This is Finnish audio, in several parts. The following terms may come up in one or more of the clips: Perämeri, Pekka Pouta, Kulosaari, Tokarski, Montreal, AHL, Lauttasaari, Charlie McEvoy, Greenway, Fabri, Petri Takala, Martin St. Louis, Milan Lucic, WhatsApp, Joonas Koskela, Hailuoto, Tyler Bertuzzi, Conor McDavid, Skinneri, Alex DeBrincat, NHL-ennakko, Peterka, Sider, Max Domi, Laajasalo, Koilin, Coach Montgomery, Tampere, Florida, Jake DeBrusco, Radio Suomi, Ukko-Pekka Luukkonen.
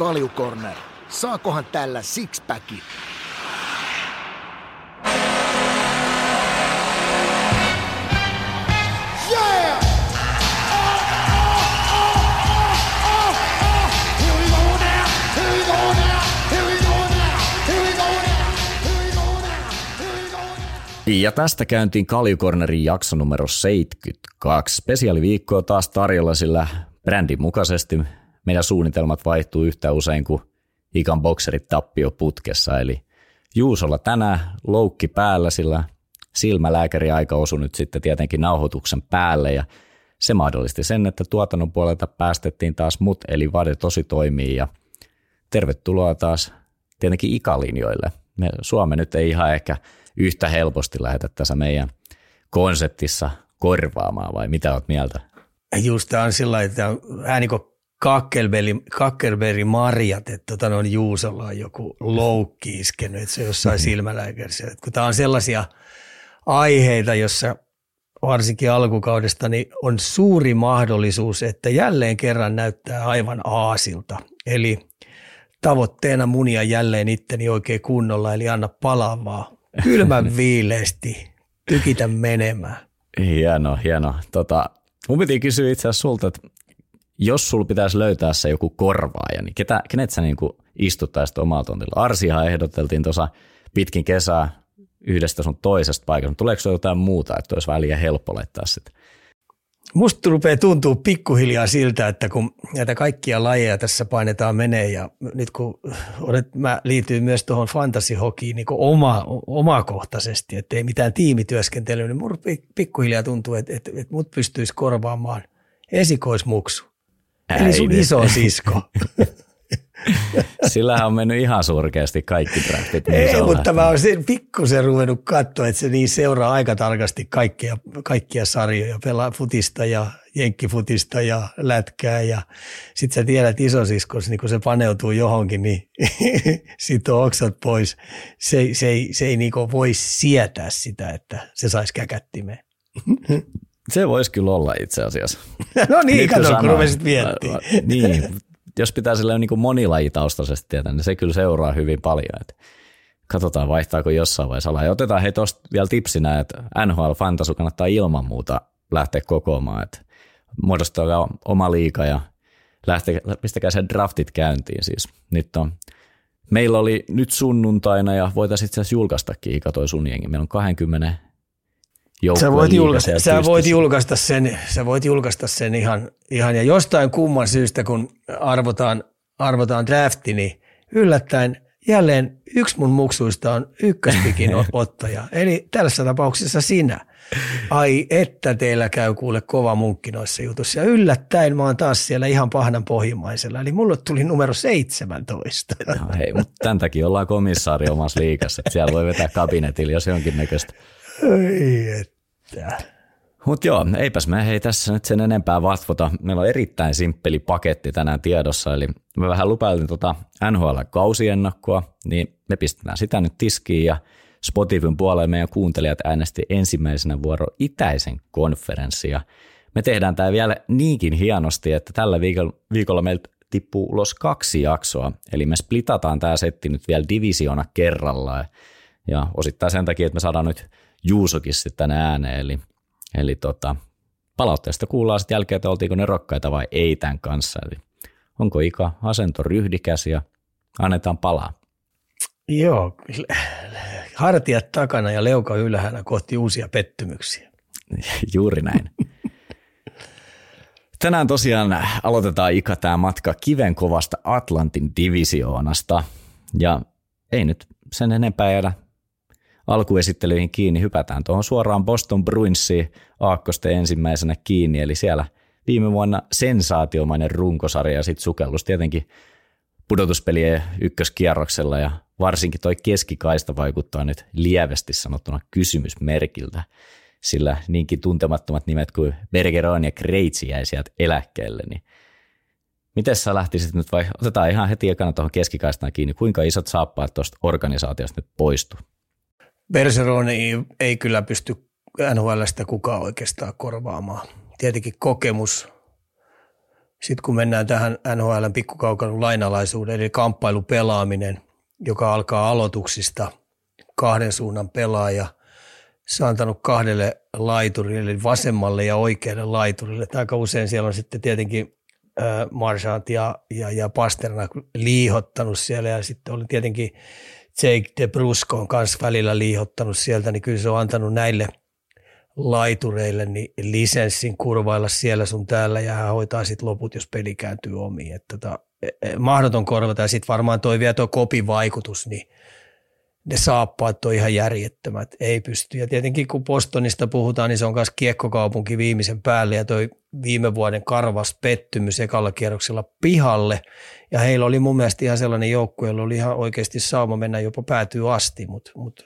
Kalju Corner. Saakohan tällä sixpacki? Ja tästä käyntiin Kalju Cornerin jakso numero 72. Spesiaaliviikkoa taas tarjolla, sillä brändin mukaisesti meidän suunnitelmat vaihtuu yhtä usein kuin Ikan bokserit tappio putkessa. Eli Juusolla tänään loukki päällä, sillä silmälääkäri aika osui nyt sitten tietenkin nauhoituksen päälle. Ja se mahdollisti sen, että tuotannon puolelta päästettiin taas mut, eli Wade tosi toimii. Ja tervetuloa taas tietenkin Ika-linjoille. Me Suomi nyt ei ihan ehkä yhtä helposti lähetä tässä meidän konseptissa korvaamaan, vai mitä olet mieltä? Just tämä on sillä lailla, että ääniko kakkelberi-marjat, että Juusolla on joku loukki iskenyt, että se on jossain silmälääkärissä. Kun tämä on sellaisia aiheita, jossa varsinkin alkukaudesta niin on suuri mahdollisuus, että jälleen kerran näyttää aivan aasilta. Eli tavoitteena munia jälleen itteni oikein kunnolla, eli anna palaa vaan. Kylmän viileesti, tykitä menemään. Hieno. Mun piti kysyä itse asiassa sulta, että jos sulla pitäisi löytää se joku korvaaja, niin kenet sä niin istuttaisit omaa tontilla? Arsiahan ehdoteltiin tuossa pitkin kesää yhdestä sun toisesta paikasta. Tuleeko sulla jotain muuta, että olisi vähän liian helppo laittaa sitä? Musta rupeaa tuntua pikkuhiljaa siltä, että kun näitä kaikkia lajeja tässä painetaan menee ja nyt kun mä liityin myös tuohon fantasy-hokiin niin omakohtaisesti, että ei mitään tiimityöskentelyä, niin mun pikkuhiljaa tuntuu, että mut pystyisi korvaamaan esikoismuksu. Eli sun isosisko. Sillähän on mennyt ihan surkeasti kaikki draftit. Ei, mutta mä oon sen pikkusen ruvennut katsoa, että se niin seuraa aika tarkasti kaikkia sarjoja. Pelaa futista ja jenkkifutista ja lätkää. Ja sit sä tiedät isosiskos, niin kun se paneutuu johonkin, niin sit on oksat pois. Se ei niin kuin voi sietää sitä, että se saisi käkättimeen. Se voisi kyllä olla itse asiassa. No niin, kato, kun ruvesit miettimään. Niin. Jos pitää silleen niin monilajitaustaisesti tietää, niin se kyllä seuraa hyvin paljon. Et katsotaan, vaihtaako jossain vaiheessa ala. Ja otetaan hei tuosta vielä tipsinä, että NHL-fantasu kannattaa ilman muuta lähteä kokoamaan. Muodostakaa oma liiga ja pistäkää sen draftit käyntiin siis. Meillä oli nyt sunnuntaina ja voitaisiin itse asiassa julkaistakin, Ika, toi sun jengi. Meillä on 20 joukkueen liiga. Sä voit julkaista sen ihan ja jostain kumman syystä, kun arvotaan drafti, niin yllättäen jälleen yksi mun muksuista on ykköspikin ottaja. Eli tällaisessa tapauksessa sinä. Ai että teillä käy kuule kova munkki noissa jutussa. Ja yllättäen mä oon taas siellä ihan pahnan pohjimmaisella. Eli mulle tuli numero 17. No hei, mutta tämän takia ollaan komissaari omassa liigassa. Siellä voi vetää kabinetilla, jos jonkinnäköistä. Ai että. Mutta joo, eipäs me hei tässä nyt sen enempää vatvota. Meillä on erittäin simppeli paketti tänään tiedossa, eli me vähän lupailtiin NHL-kausiennakkoa, niin me pistetään sitä nyt tiskiin ja Spotifyn puolella meidän kuuntelijat äänesti ensimmäisenä vuoro itäisen konferenssia. Me tehdään tämä vielä niinkin hienosti, että tällä viikolla meiltä tippuu ulos 2 jaksoa, eli me splitataan tämä setti nyt vielä divisiona kerrallaan ja osittain sen takia, että me saadaan nyt Juusokin sitten ääneen, eli palautteesta kuullaan sitten jälkeen, että oltiinko ne rokkaita vai ei tämän kanssa. Eli onko Ika asento ryhdikäs ja annetaan palaa? Joo, hartiat takana ja leuka ylhäällä kohti uusia pettymyksiä. Juuri näin. Tänään tosiaan aloitetaan Ika tämä matka kivenkovasta Atlantin divisioonasta ja ei nyt sen enempää jäädä alkuesittelyihin kiinni, hypätään tuohon suoraan Boston Bruinsiin aakkosten ensimmäisenä kiinni, eli siellä viime vuonna sensaatiomainen runkosarja ja sitten sukellus tietenkin pudotuspelien ykköskierroksella ja varsinkin toi keskikaista vaikuttaa nyt lievästi sanottuna kysymysmerkiltä, sillä niinkin tuntemattomat nimet kuin Bergeron ja Kreitsi jäi sieltä eläkkeelle, niin miten sä lähtisit nyt, vai otetaan ihan heti ekana tuohon keskikaistaan kiinni, kuinka isot saappaat tuosta organisaatiosta nyt poistu? Bergeron ei kyllä pysty NHL:stä kukaan oikeastaan korvaamaan. Tietenkin kokemus Sitten kun mennään tähän NHL:n pikkukaukalon lainalaisuuden, eli kamppailupelaaminen, joka alkaa aloituksista, kahden suunnan pelaaja, se on antanut kahdelle laiturille, eli vasemmalle ja oikealle laiturille. Aika usein siellä on sitten tietenkin Marsantia ja Pasternak liihottanut siellä, ja sitten oli tietenkin Jake DeBrusco on kanssa välillä liihottanut sieltä, niin kyllä se on antanut näille laitureille niin lisenssin kurvailla siellä sun täällä, ja hän hoitaa sitten loput, jos peli kääntyy omiin. Mahdoton korvata, ja sitten varmaan toi vielä tuo kopin vaikutus, niin ne saappaat on ihan järjettömät, ei pysty. Ja tietenkin kun Bostonista puhutaan, niin se on myös kiekkokaupunki viimeisen päälle, ja toi viime vuoden karvas pettymys ekalla kierroksella pihalle. Ja heillä oli mun mielestä ihan sellainen joukkue, jolla oli ihan oikeasti sauma mennä jopa päätyy asti, mutta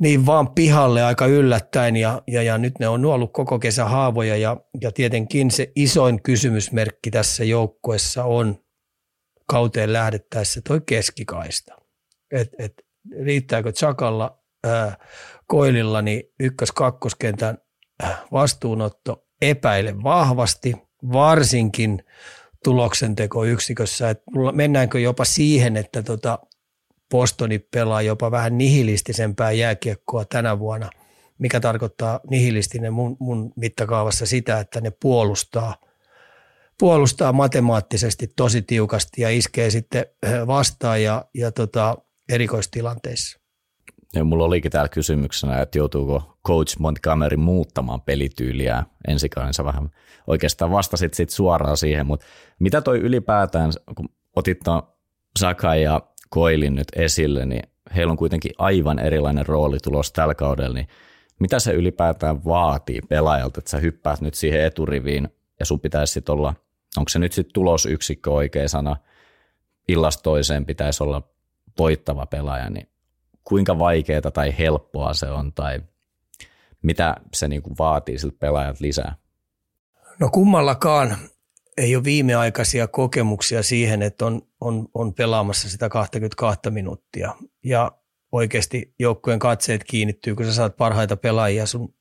niin vaan pihalle aika yllättäen. Ja nyt ne on nuollut koko kesän haavoja, ja tietenkin se isoin kysymysmerkki tässä joukkuessa on kauteen lähdettäessä toi keskikaista. Että riittääkö Sakalla, Koililla, niin ykkös-kakkoskentän vastuunotto epäile vahvasti, varsinkin tuloksentekoyksikössä. Et mennäänkö jopa siihen, että Bostoni pelaa jopa vähän nihilistisempää jääkiekkoa tänä vuonna, mikä tarkoittaa nihilistinen mun mittakaavassa sitä, että ne puolustaa matemaattisesti tosi tiukasti ja iskee sitten vastaan ja erikoistilanteissa. Ja mulla olikin täällä kysymyksenä, että joutuuko Coach Montgomery muuttamaan pelityyliä ensikään. Sä vähän oikeastaan vastasit sit suoraan siihen, mutta mitä toi ylipäätään, kun otit Saka ja Koilin nyt esille, niin heillä on kuitenkin aivan erilainen rooli tulos tällä kaudella, niin mitä se ylipäätään vaatii pelaajalta, että sä hyppäät nyt siihen eturiviin ja sun pitäisi sit olla, onko se nyt sit tulosyksikkö oikea sana, illasta toiseen pitäisi olla voittava pelaaja, niin kuinka vaikeaa tai helppoa se on, tai mitä se niinku vaatii siltä pelaajat lisää? No kummallakaan ei ole viimeaikaisia kokemuksia siihen, että on pelaamassa sitä 22 minuuttia. Ja oikeasti joukkueen katseet kiinnittyy, kun sä saat parhaita pelaajia sun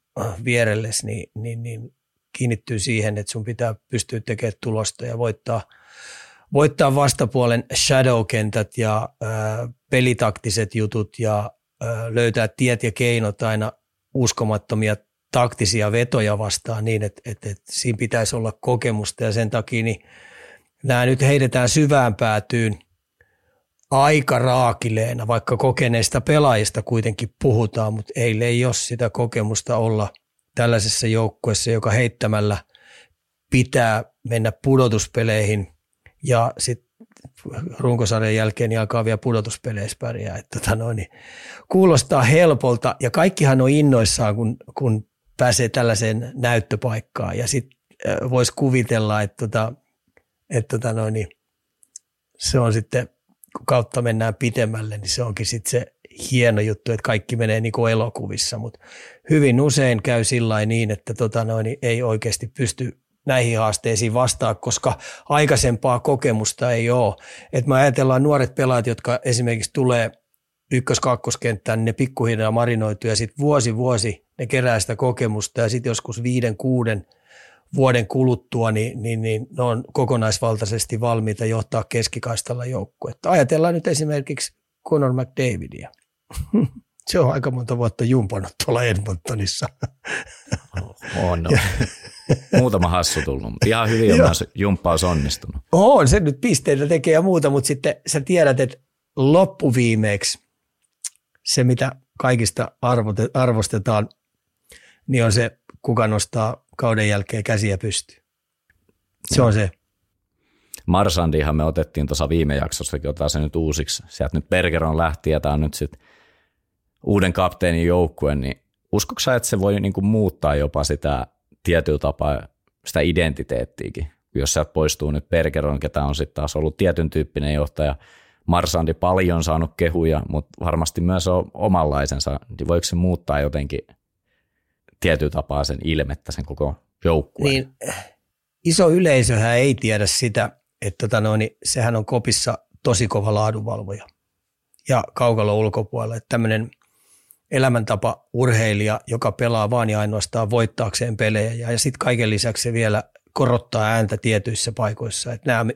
vierellesi, niin kiinnittyy siihen, että sun pitää pystyä tekemään tulosta ja voittaa vastapuolen shadow-kentät ja pelitaktiset jutut ja löytää tiet ja keinot aina uskomattomia taktisia vetoja vastaan niin, että siinä pitäisi olla kokemusta, ja sen takia niin nämä nyt heitetään syvään päätyyn aika raakileena, vaikka kokeneista pelaajista kuitenkin puhutaan, mutta ei ole sitä kokemusta olla tällaisessa joukkueessa, joka heittämällä pitää mennä pudotuspeleihin. Ja sitten runkosarjan jälkeen niin alkaa vielä pudotuspeleissä pärjää. Niin kuulostaa helpolta, ja kaikkihan on innoissaan, kun pääsee tällaiseen näyttöpaikkaan. Ja sitten voisi kuvitella, että se on sitten, kun kautta mennään pitemmälle, niin se onkin sitten se hieno juttu, että kaikki menee niin kuin elokuvissa. Mutta hyvin usein käy sillain niin, että ei oikeasti pysty näihin haasteisiin vastaan, koska aikaisempaa kokemusta ei ole. Et me ajatellaan nuoret pelaajat, jotka esimerkiksi tulee ykkös-kakkoskenttään, niin ne pikkuhiljaa marinoituu ja sitten vuosi ne kerää sitä kokemusta, ja sitten joskus 5-6 vuoden kuluttua niin ne on kokonaisvaltaisesti valmiita johtaa keskikaistalla joukkuetta. Ajatellaan nyt esimerkiksi Conor McDavidia. Se on aika monta vuotta jumpannut tuolla Edmontonissa. On. Muutama hassu tullut, mutta ihan hyvin on jumppaus onnistunut. On, se nyt pisteitä tekee ja muuta, mutta sitten sä tiedät, että loppuviimeeksi se, mitä kaikista arvostetaan, niin on se, kuka nostaa kauden jälkeen käsiä pystyyn. Se on se. Marsandihan me otettiin tuossa viime jaksossakin, otetaan se nyt uusiksi. Sieltä nyt Bergeron lähti, ja tämä on nyt sitten uuden kapteenin joukkue, niin uskotko sä, että se voi niinku muuttaa jopa sitä tietyllä tapaa sitä identiteettiäkin? Jos sieltä poistuu nyt Bergeron, ketä on sitten taas ollut tietyn tyyppinen johtaja, Marsandi paljon saanut kehuja, mutta varmasti myös on omanlaisensa, niin voiko se muuttaa jotenkin tietyllä tapaa sen ilmettä, sen koko joukkueen? Niin, iso yleisöhän ei tiedä sitä, että sehän on kopissa tosi kova laadunvalvoja ja kaukalla ulkopuolella, että tämmöinen elämäntapa urheilija, joka pelaa vaan ja ainoastaan voittaakseen pelejä, ja sitten kaiken lisäksi se vielä korottaa ääntä tietyissä paikoissa. Että nämä,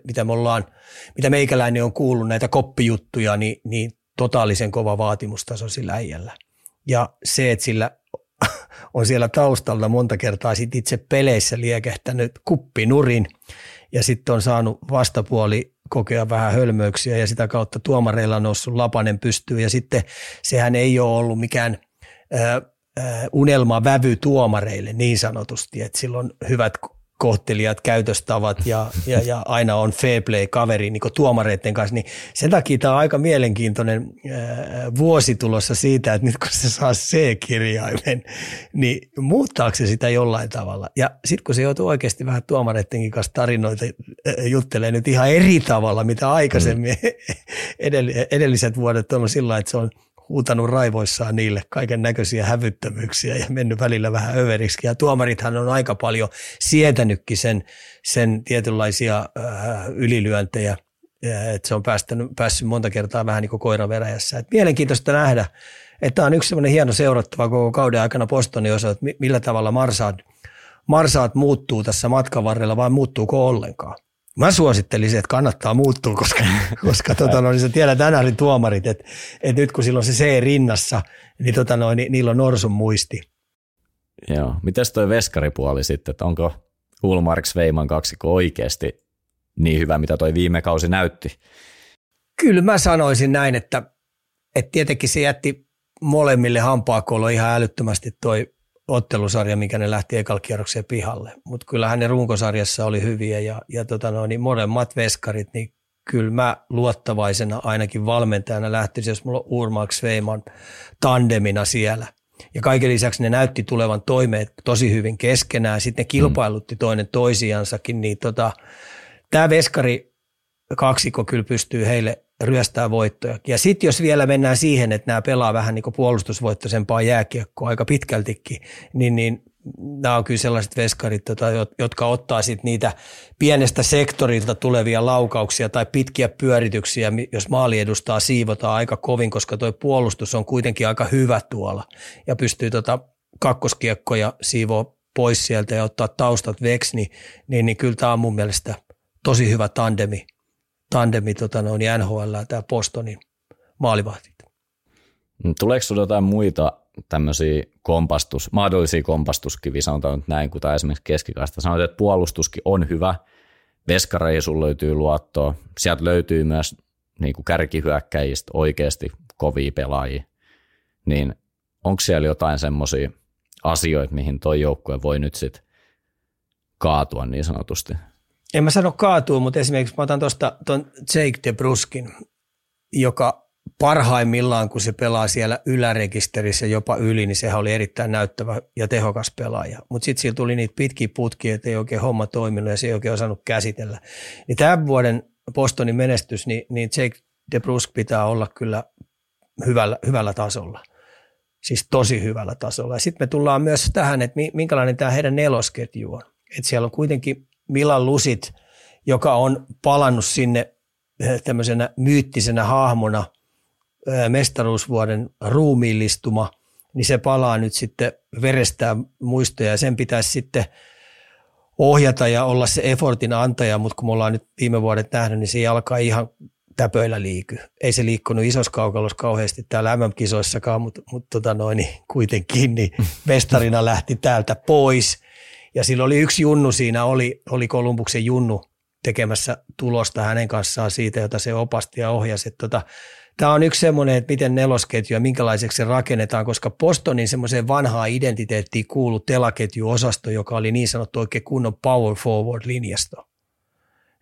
mitä meikäläinen on kuullut, näitä koppijuttuja, niin totaalisen kova vaatimustaso sillä äijällä. Ja se, että sillä on siellä taustalla monta kertaa sit itse peleissä liekehtänyt kuppinurin ja sitten on saanut vastapuoli kokea vähän hölmöyksiä ja sitä kautta tuomareilla on noussut lapanen pystyyn ja sitten sehän ei ole ollut mikään unelmavävy tuomareille niin sanotusti, että silloin hyvät kohtelijat, käytöstavat ja aina on fair play kaveri niin kuin tuomareiden kanssa, niin sen takia tämä on aika mielenkiintoinen vuosi tulossa siitä, että nyt kun se saa C-kirjaimen, niin muuttaako se sitä jollain tavalla? Ja sitten kun se joutuu oikeasti vähän tuomareidenkin kanssa tarinoita juttelee nyt ihan eri tavalla, mitä aikaisemmin edelliset vuodet on sillä, että se on huutanut raivoissaan niille kaiken näköisiä hävyttömyyksiä ja mennyt välillä vähän överiksi. Ja tuomarithan on aika paljon sietänytkin sen tietynlaisia ylilyöntejä, että se on päässyt monta kertaa vähän niin kuin koira veräjässä. Et mielenkiintoista nähdä, että tämä on yksi sellainen hieno seurattava koko kauden aikana Bostonin osa, että millä tavalla marsaat muuttuu tässä matkan varrella vai muuttuuko ollenkaan. Mä suosittelisin, että kannattaa muuttua, koska niin sä tiedät tänään tuomarit, että nyt kun silloin se C rinnassa, niin, niin niillä on norsun muisti. Joo. Mites toi veskaripuoli sitten, että onko Ullmark Sveiman kaksikko oikeasti niin hyvä, mitä toi viime kausi näytti? Kyllä mä sanoisin näin, että tietenkin se jätti molemmille hampaakoloon ihan älyttömästi toi ottelusarja, minkä ne lähti ekalkierrokseen pihalle. Mutta kyllähän ne runkosarjassa oli hyviä ja niin molemmat veskarit, niin kyllä mä luottavaisena ainakin valmentajana lähtisin, jos mulla on Ullmark Sveiman tandemina siellä. Ja kaiken lisäksi ne näytti tulevan toimeen tosi hyvin keskenään. Sitten ne kilpailutti toinen toisiansakin. Niin tämä veskari kaksikko kyllä pystyy heille ryöstää voittoja. Ja sitten jos vielä mennään siihen, että nämä pelaa vähän niin kuin puolustusvoittoisempaa jääkiekkoa aika pitkältikin, niin nämä on kyllä sellaiset veskarit, jotka ottaa sit niitä pienestä sektorilta tulevia laukauksia tai pitkiä pyörityksiä, jos maali edustaa siivotaan aika kovin, koska tuo puolustus on kuitenkin aika hyvä tuolla ja pystyy kakkoskiekkoja siivoa pois sieltä ja ottaa taustat veksi, niin kyllä tämä on mun mielestä tosi hyvä tandemi NHL ja tämä Bostonin maalivahtit. Tuleeko sinulla jotain muita tämmöisiä mahdollisia kompastuskiviä, sanotaan nyt näin, kuten esimerkiksi keskikasta? Sanoit, että puolustuskin on hyvä, veskareihin sinulla löytyy luottoa, sieltä löytyy myös niin kuin kärkihyökkäjistä oikeasti kovia pelaajia. Niin onko siellä jotain semmoisia asioita, mihin tuo joukkue voi nyt sitten kaatua niin sanotusti? En mä sano kaatua, mutta esimerkiksi mä otan tuosta tuon Jake DeBruscon, joka parhaimmillaan, kun se pelaa siellä ylärekisterissä jopa yli, niin sehän oli erittäin näyttävä ja tehokas pelaaja. Mutta sitten sillä tuli niitä pitkiä putkia, että ei oikein homma toiminut ja se ei oikein osannut käsitellä. Niin tämän vuoden Bostonin menestys, niin Jake DeBrusco pitää olla kyllä hyvällä tasolla. Siis tosi hyvällä tasolla. Ja sitten me tullaan myös tähän, että minkälainen tämä heidän nelosketju on. Että siellä on kuitenkin Milan Lucic, joka on palannut sinne tämmöisenä myyttisenä hahmona, mestaruusvuoden ruumiillistuma, niin se palaa nyt sitten verestään muistoja ja sen pitäisi sitten ohjata ja olla se effortin antaja, mutta kun me ollaan nyt viime vuodet nähnyt, niin se jalka ei ihan täpöillä liiky. Ei se liikkunut isossa kaukalossa kauheasti täällä MM-kisoissakaan, mutta kuitenkin niin mestarina lähti täältä pois. Ja sillä oli yksi junnu siinä, oli Kolumbuksen junnu tekemässä tulosta hänen kanssaan siitä, jota se opasti ja ohjasi. Tämä on yksi semmoinen, että miten nelosketju ja minkälaiseksi se rakennetaan, koska Bostonin semmoiseen vanhaan identiteettiin kuului telaketjuosasto, joka oli niin sanottu oikein kunnon power forward-linjasto.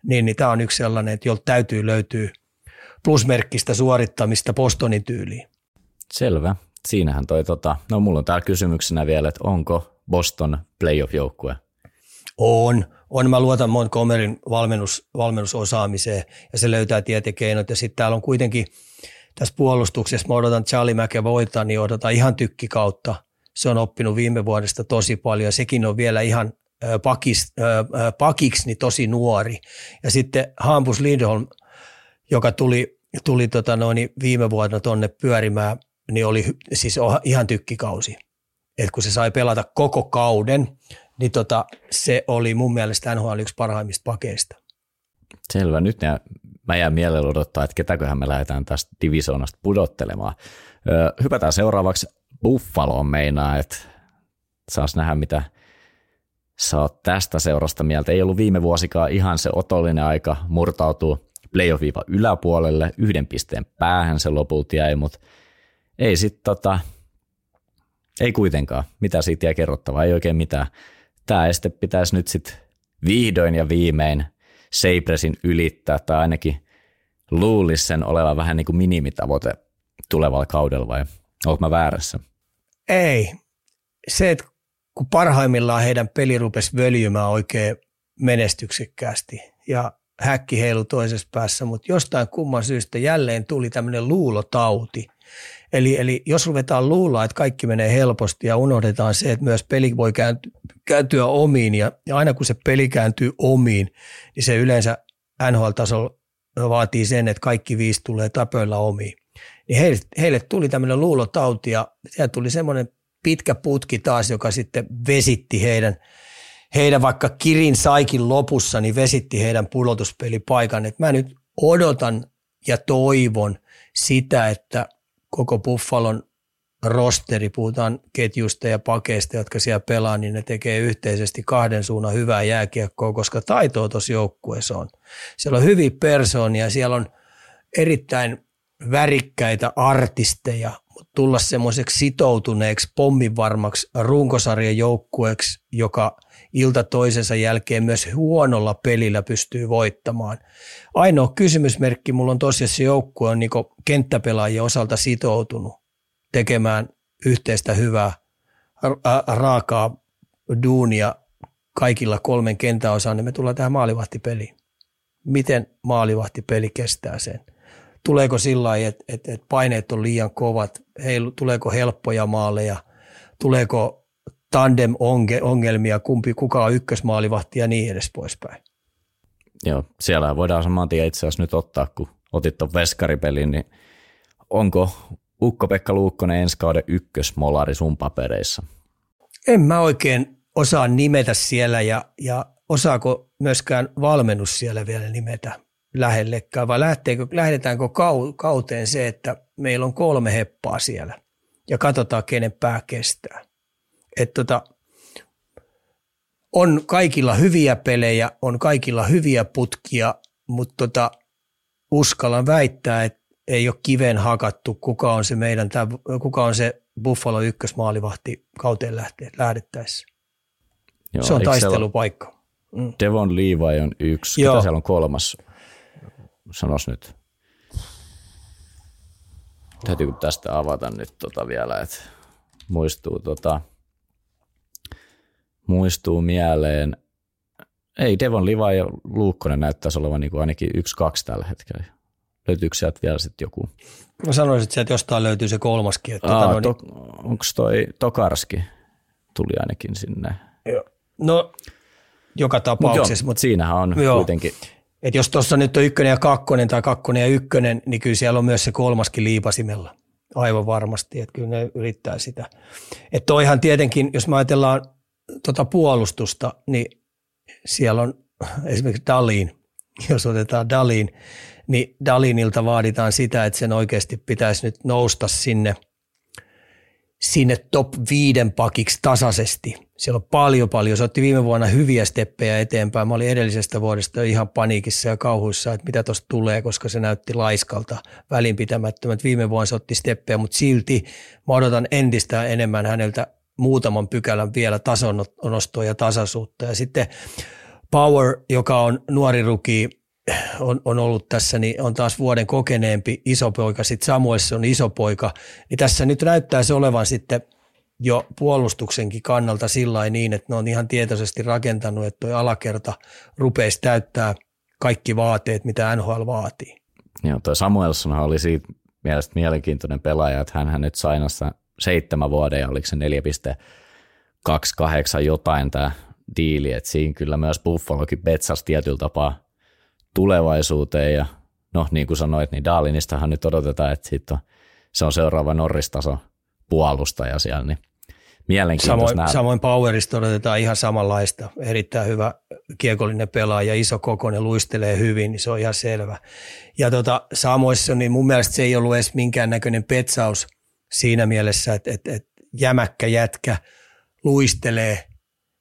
Niin tämä on yksi sellainen, että jolta täytyy löytyä plusmerkkistä suorittamista Bostonin tyyliin. Selvä. Siinähän no mulla on täällä kysymyksenä vielä, että onko Boston playoff-joukkue? On. Mä luotan Montgomeryn valmennusosaamiseen ja se löytää tietekeinot. Ja sitten täällä on kuitenkin tässä puolustuksessa, mä odotan Charlie McEvoyta, niin odotan ihan tykkikautta. Se on oppinut viime vuodesta tosi paljon. Sekin on vielä ihan pakiksi niin tosi nuori. Ja sitten Hampus Lindholm, joka tuli viime vuonna tonne pyörimään, niin oli siis ihan tykkikausi. Että kun se sai pelata koko kauden niin se oli mun mielestä NHL yksi parhaimmista pakeista. Selvä. Nyt mä jään mielellä odottaa, että ketäköhän me lähdetään tästä divisioonasta pudottelemaan. Hypätään seuraavaksi Buffaloon meinaa, että saas nähdä mitä sä oot tästä seurasta mieltä. Ei ollut viime vuosikaan ihan se otollinen aika murtautuu playoff-viiva yläpuolelle, 1 pisteen päähän se lopulta jäi, mutta ei sitten ei kuitenkaan. Mitä siitä jää kerrottavaa? Ei oikein mitään. Tämä este pitäisi nyt sitten vihdoin ja viimein Sabresin ylittää, tai ainakin luulisi sen olevan vähän niin kuin minimitavoite tulevalla kaudella, vai oletko mä väärässä? Ei. Se, että kun parhaimmillaan heidän peli rupesi völjymään oikein menestyksekkäästi ja häkki heilu toisessa päässä, mutta jostain kumman syystä jälleen tuli tämmöinen luulotauti. Eli jos ruvetaan luulla, että kaikki menee helposti ja unohdetaan se, että myös peli voi kääntyä omiin ja aina kun se peli kääntyy omiin, niin se yleensä NHL-tasolla vaatii sen, että kaikki 5 tulee tapoilla omiin. Niin heille tuli tämmöinen luulotauti ja siellä tuli semmoinen pitkä putki taas, joka sitten vesitti heidän vaikka Kirin saikin lopussa, niin vesitti heidän pudotuspelipaikan. Et mä nyt odotan ja toivon sitä, että koko Buffalon rosteri, puhutaan ketjusta ja pakeista, jotka siellä pelaa, niin ne tekee yhteisesti 2 suunnan hyvää jääkiekkoa, koska taitoa tuossa joukkueessa on. Siellä on hyviä persoonia, siellä on erittäin värikkäitä artisteja, mutta tulla semmoiseksi sitoutuneeksi, pomminvarmaksi runkosarjan joukkueeksi, joka ilta toisensa jälkeen myös huonolla pelillä pystyy voittamaan. Ainoa kysymysmerkki mulla on tosiaan, se joukkue on niinku kenttäpelaajien osalta sitoutunut tekemään yhteistä hyvää raakaa duunia kaikilla 3 kentän osaan, niin me tullaan tähän maalivahtipeliin. Miten maalivahtipeli kestää sen? Tuleeko sillä lailla, että paineet on liian kovat? Tuleeko helppoja maaleja? Tuleeko tandem-ongelmia, kuka on ykkösmaalivahti ja niin edes poispäin. Joo, siellä voidaan saman tien itse asiassa nyt ottaa, kun otit tuon veskaripelin, niin onko Ukko-Pekka Luukkonen ensi kauden ykkösmolari sun papereissa? En mä oikein osaa nimetä siellä ja osaako myöskään valmennus siellä vielä nimetä lähellekään, vai lähdetäänkö kauteen se, että meillä on 3 heppaa siellä ja katsotaan, kenen pää kestää. Että on kaikilla hyviä pelejä, on kaikilla hyviä putkia, mutta uskallan väittää, että ei ole kiveen hakattu, kuka on se Buffalo ykkösmaalivahti kauteen lähdettäessä. Joo, se on taistelupaikka. Devon Levi on 1, ketä siellä on 3. Sanois nyt. Täytyykö tästä avata nyt vielä, että muistuu Muistuu mieleen, ei Devon Levi ja Luukkonen näyttäisi olevan niin kuin ainakin 1-2 tällä hetkellä. Löytyykö sieltä vielä sitten joku? Mä sanoisin, että jostain löytyy se 3. Onko toi Tokarski? Tuli ainakin sinne. Joo. No, joka tapauksessa. Mutta siinähän on kuitenkin. Et jos tuossa nyt on 1 ja 2 tai 2 ja 1, niin kyllä siellä on myös se 3 liipasimella. Aivan varmasti, että kyllä ne yrittää sitä. Että toihan tietenkin, jos me ajatellaan puolustusta, niin siellä on esimerkiksi Daliin. Jos otetaan Daliin, niin Daliinilta vaaditaan sitä, että sen oikeasti pitäisi nyt nousta sinne top 5 pakiksi tasaisesti. Siellä on paljon. Se otti viime vuonna hyviä steppejä eteenpäin. Mä olin edellisestä vuodesta ihan paniikissa ja kauhuissa, että mitä tuosta tulee, koska se näytti laiskalta, välinpitämättömät. Viime vuonna se otti steppejä, mutta silti mä odotan entistä enemmän häneltä muutaman pykälän vielä tasonostoa ja tasaisuutta. Ja sitten Power, joka on nuori ruki, on ollut tässä, niin on taas vuoden kokeneempi iso poika. Sitten Samuelsson on iso poika. Niin tässä nyt näyttää se olevan sitten jo puolustuksenkin kannalta sillain niin, että ne on ihan tietoisesti rakentanut, että toi alakerta rupeisi täyttää kaikki vaateet, mitä NHL vaatii. Joo, toi Samuelssonhan oli siitä mielestäni mielenkiintoinen pelaaja, että hänhän nyt sainassa 7 vuoden ja oliko se 4,28 jotain tämä diili, että siinä kyllä myös Buffalokin betsasi tietyllä tapaa tulevaisuuteen ja no niin kuin sanoit, niin Dalinistahan nyt odotetaan, että se on seuraava Norris-taso puolustaja siellä, niin Mielenkiintoista nähdä. Samoin Powerista odotetaan ihan samanlaista. Erittäin hyvä kiekollinen pelaaja, iso kokoinen, luistelee hyvin, niin se on ihan selvä. Ja Samuelsson, niin mun mielestä se ei ollut edes minkäännäköinen petsaus siinä mielessä, että jämäkkä jätkä luistelee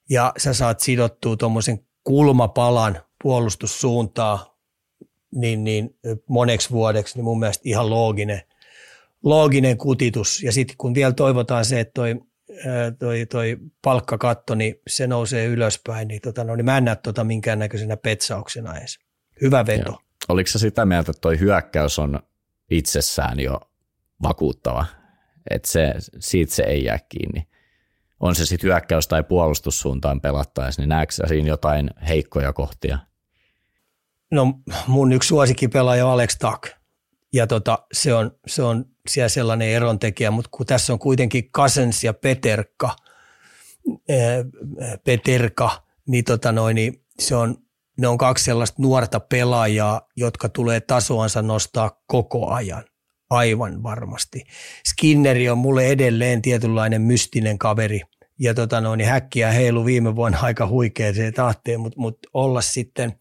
ja sä saat sidottua tuommoisen kulmapalan puolustussuuntaa niin moneksi vuodeksi, niin mun mielestä ihan looginen kutitus. Ja sitten kun vielä toivotaan se, että toi palkkakatto, niin se nousee ylöspäin, niin, niin mä en näe minkäännäköisenä petsauksena edes. Hyvä veto. Joo. Oliko sä sitä mieltä, että toi hyökkäys on itsessään jo vakuuttava, että siitä se ei jää kiinni? On se sitten hyökkäys tai puolustussuuntaan pelattaessa, niin näetkö siinä jotain heikkoja kohtia? No mun yksi suosikkipelaaja on Alex Tuck. Ja se on siellä sellainen erontekijä, mutta kun tässä on kuitenkin Cousins ja Peterka, niin, niin ne on kaksi sellaista nuorta pelaajaa, jotka tulee tasoansa nostaa koko ajan, aivan varmasti. Skinneri on mulle edelleen tietynlainen mystinen kaveri, ja niin häkkiä heilu viime vuonna aika huikeeseen tahteen, mutta olla sitten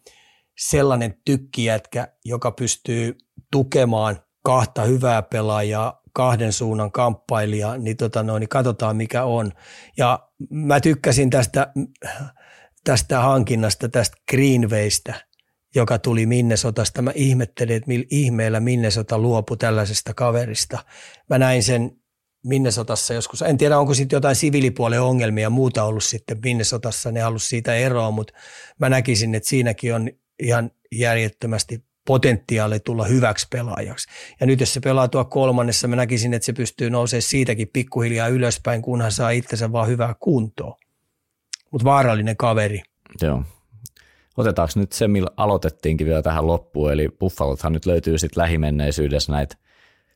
sellainen tykkijätkä, joka pystyy tukemaan kahta hyvää pelaajaa, kahden suunnan kamppailijaa, niin, niin katsotaan mikä on. Ja mä tykkäsin tästä hankinnasta, tästä Greenwaystä, joka tuli Minnesotasta. Mä ihmettelin, että millä ihmeellä Minnesota luopui tällaisesta kaverista. Mä näin sen Minnesotassa joskus. En tiedä, onko sitten jotain siviilipuolen ongelmia ja muuta ollut sitten Minnesotassa. Ne halusi siitä eroa, mutta mä näkisin, että siinäkin on ihan järjettömästi potentiaali tulla hyväksi pelaajaksi. Ja nyt jos se pelaa tuo kolmannessa, mä näkisin, että se pystyy nousemaan siitäkin pikkuhiljaa ylöspäin, kunhan saa itsensä vaan hyvää kuntoa. Mutta vaarallinen kaveri. Joo. Otetaanko nyt se, millä aloitettiinkin vielä tähän loppuun, eli Buffalothan nyt löytyy sitten lähimenneisyydessä näitä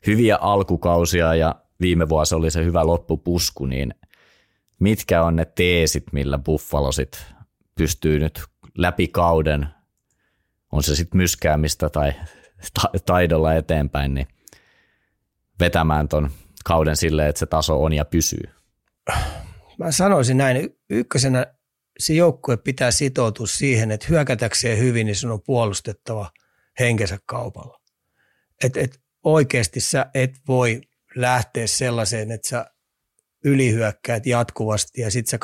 hyviä alkukausia, ja viime vuosi oli se hyvä loppupusku, niin mitkä on ne teesit, millä Buffalo sit pystyy nyt läpi kauden, on se sitten myskäämistä tai taidolla eteenpäin, niin vetämään ton kauden silleen, että se taso on ja pysyy? Mä sanoisin näin, ykkösenä se joukkue pitää sitoutua siihen, että hyökätäkseen hyvin, niin sun on puolustettava henkensä kaupalla. Et oikeasti sä et voi lähteä sellaiseen, että sä ylihyökkäät jatkuvasti ja sit sä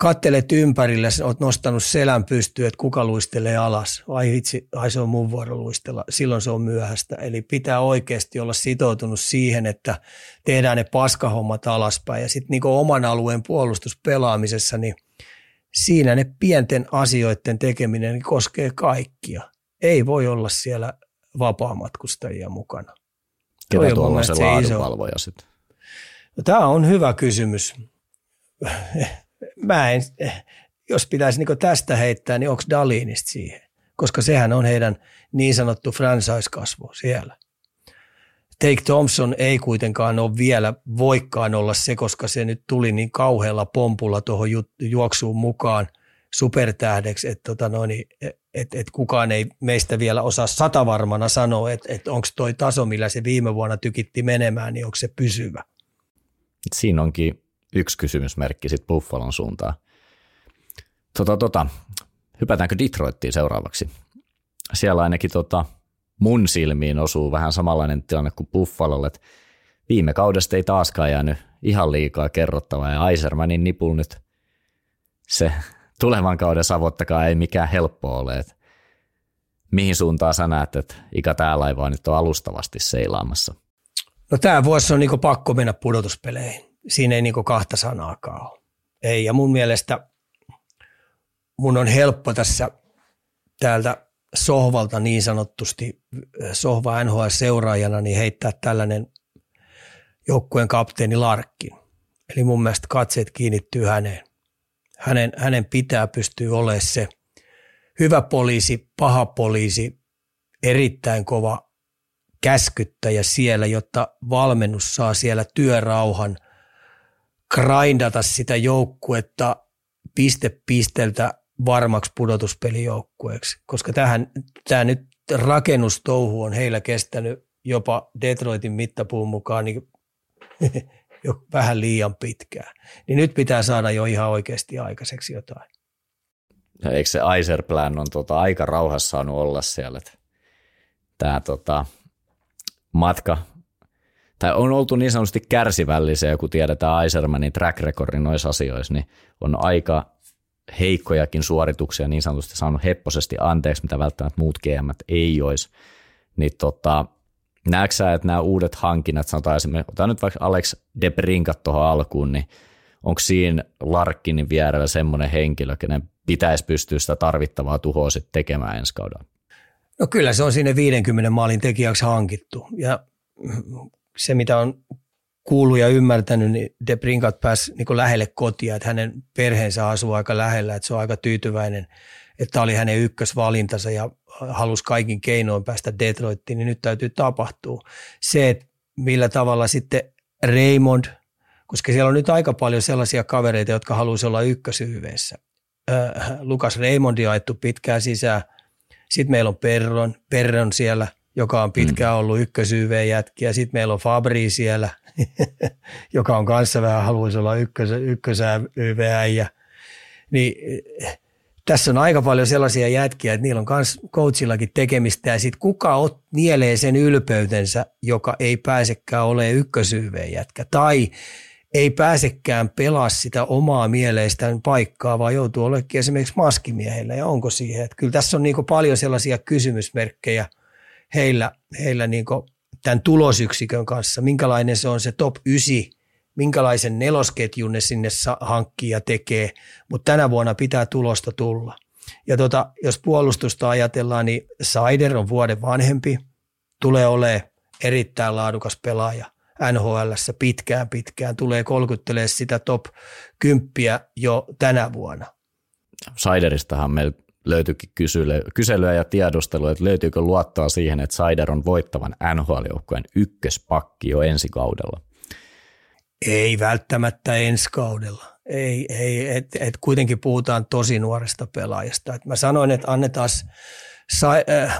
kattelet ympärillä, sä oot nostanut selän pystyyn, että kuka luistelee alas. Ai vitsi, se on mun vuoro luistella. Silloin se on myöhäistä. Eli pitää oikeasti olla sitoutunut siihen, että tehdään ne paskahommat alaspäin. Ja sitten niin oman alueen puolustuspelaamisessa, niin siinä ne pienten asioiden tekeminen niin koskee kaikkia. Ei voi olla siellä vapaamatkustajia mukana. Ketä tuolla on se laadunvalvoja sitten? No, tämä on hyvä kysymys. Jos pitäisi niin tästä heittää, niin onko Daliinista siihen? Koska sehän on heidän niin sanottu franchise-kasvu siellä. Take Thompson ei kuitenkaan ole vielä voikkaan olla se, koska se nyt tuli niin kauhealla pompulla tuohon juoksuun mukaan supertähdeksi, että kukaan ei meistä vielä osaa satavarmana sanoa, että onko toi taso, millä se viime vuonna tykitti menemään, niin onko se pysyvä. Siinä onkin yksi kysymysmerkki sitten Buffalon suuntaan. Hypätäänkö Detroittiin seuraavaksi? Siellä ainakin mun silmiin osuu vähän samanlainen tilanne kuin Buffalolle, että viime kaudesta ei taaskaan jäänyt ihan liikaa kerrottavaa, ja Isermanin nipul nyt se tulevan kauden savottakaan ei mikään helppo ole. Et mihin suuntaan sä näet, että Ika tää laiva nyt on alustavasti seilaamassa? No tää vuosi on niinku pakko mennä pudotuspeleihin. Siinä ei niinku kahta sanaakaan ole. Ei, ja mun mielestä mun on helppo tässä täältä sohvalta niin sanottusti sohva NHL-seuraajana niin heittää tällainen joukkueen kapteeni Larkin. Eli mun mielestä katseet kiinnittyy häneen. Hänen pitää pystyä olemaan se hyvä poliisi, paha poliisi, erittäin kova käskyttäjä siellä, jotta valmennus saa siellä työrauhan grindata sitä joukkuetta piste pisteltä varmaksi pudotuspelijoukkueeksi, koska tämä nyt rakennustouhu on heillä kestänyt jopa Detroitin mittapuun mukaan niin jo vähän liian pitkään. Niin nyt pitää saada jo ihan oikeasti aikaiseksi jotain. Eikö se Eiserplan on aika rauhassa saanut olla siellä? Tämä matka, tai on oltu niin sanotusti kärsivällisiä, kun tiedetään Eisermanin track recordin noissa asioissa, niin on aika heikkojakin suorituksia niin sanotusti saanut hepposesti anteeksi, mitä välttämättä muut GM:t ei olisi. Niin näetkö sä, että nämä uudet hankinnat, sanotaan esimerkiksi, otan nyt vaikka Alex DeBrincat tuohon alkuun, niin onko siinä Larkkinin vierellä semmoinen henkilö, kenen pitäisi pystyä sitä tarvittavaa tuhoa sitten tekemään ensi kaudella? No kyllä se on sinne 50 maalin tekijäksi hankittu. Ja se, mitä on kuullut ja ymmärtänyt, niin DeBrincat pääsi niin kuin lähelle kotia, että hänen perheensä asuu aika lähellä, että se on aika tyytyväinen, että oli hänen ykkösvalintansa ja halusi kaikin keinoin päästä Detroittiin, niin nyt täytyy tapahtua. Se, että millä tavalla sitten Raymond, koska siellä on nyt aika paljon sellaisia kavereita, jotka haluaisi olla ykkösyyveissä. Lukas Raymondi ajettu pitkään sisään. Sitten meillä on Perron siellä, joka on pitkään ollut ykkösyyveen jätkiä. Sitten meillä on Fabri siellä, joka on kanssa vähän haluaisi olla ykkösyyveen. Niin tässä on aika paljon sellaisia jätkiä, että niillä on myös coachillakin tekemistä. Ja sitten kuka nielee sen ylpeytensä, joka ei pääsekään ole ykkösyyveen jätkä. Tai ei pääsekään pelaa sitä omaa mieleistään paikkaa, vaan joutuu olekin esimerkiksi maskimiehillä. Ja onko siihen? Että kyllä tässä on niin paljon sellaisia kysymysmerkkejä heillä niin tämän tulosyksikön kanssa. Minkälainen se on se top 9? Minkälaisen nelosketjun ne sinne hankkii ja tekee, mutta tänä vuonna pitää tulosta tulla. Ja jos puolustusta ajatellaan, niin Sider on vuoden vanhempi, tulee olemaan erittäin laadukas pelaaja NHL:ssä pitkään, tulee kolkuttelee sitä top 10 jo tänä vuonna. Sideristahan meillä löytyykin kyselyä ja tiedustelua, että löytyykö luottoa siihen, että Sider on voittavan NHL-joukkueen ykköspakki jo ensi kaudella? Ei välttämättä ensi kaudella. Ei, kuitenkin puhutaan tosi nuoresta pelaajasta. Et mä sanoin, että annetaan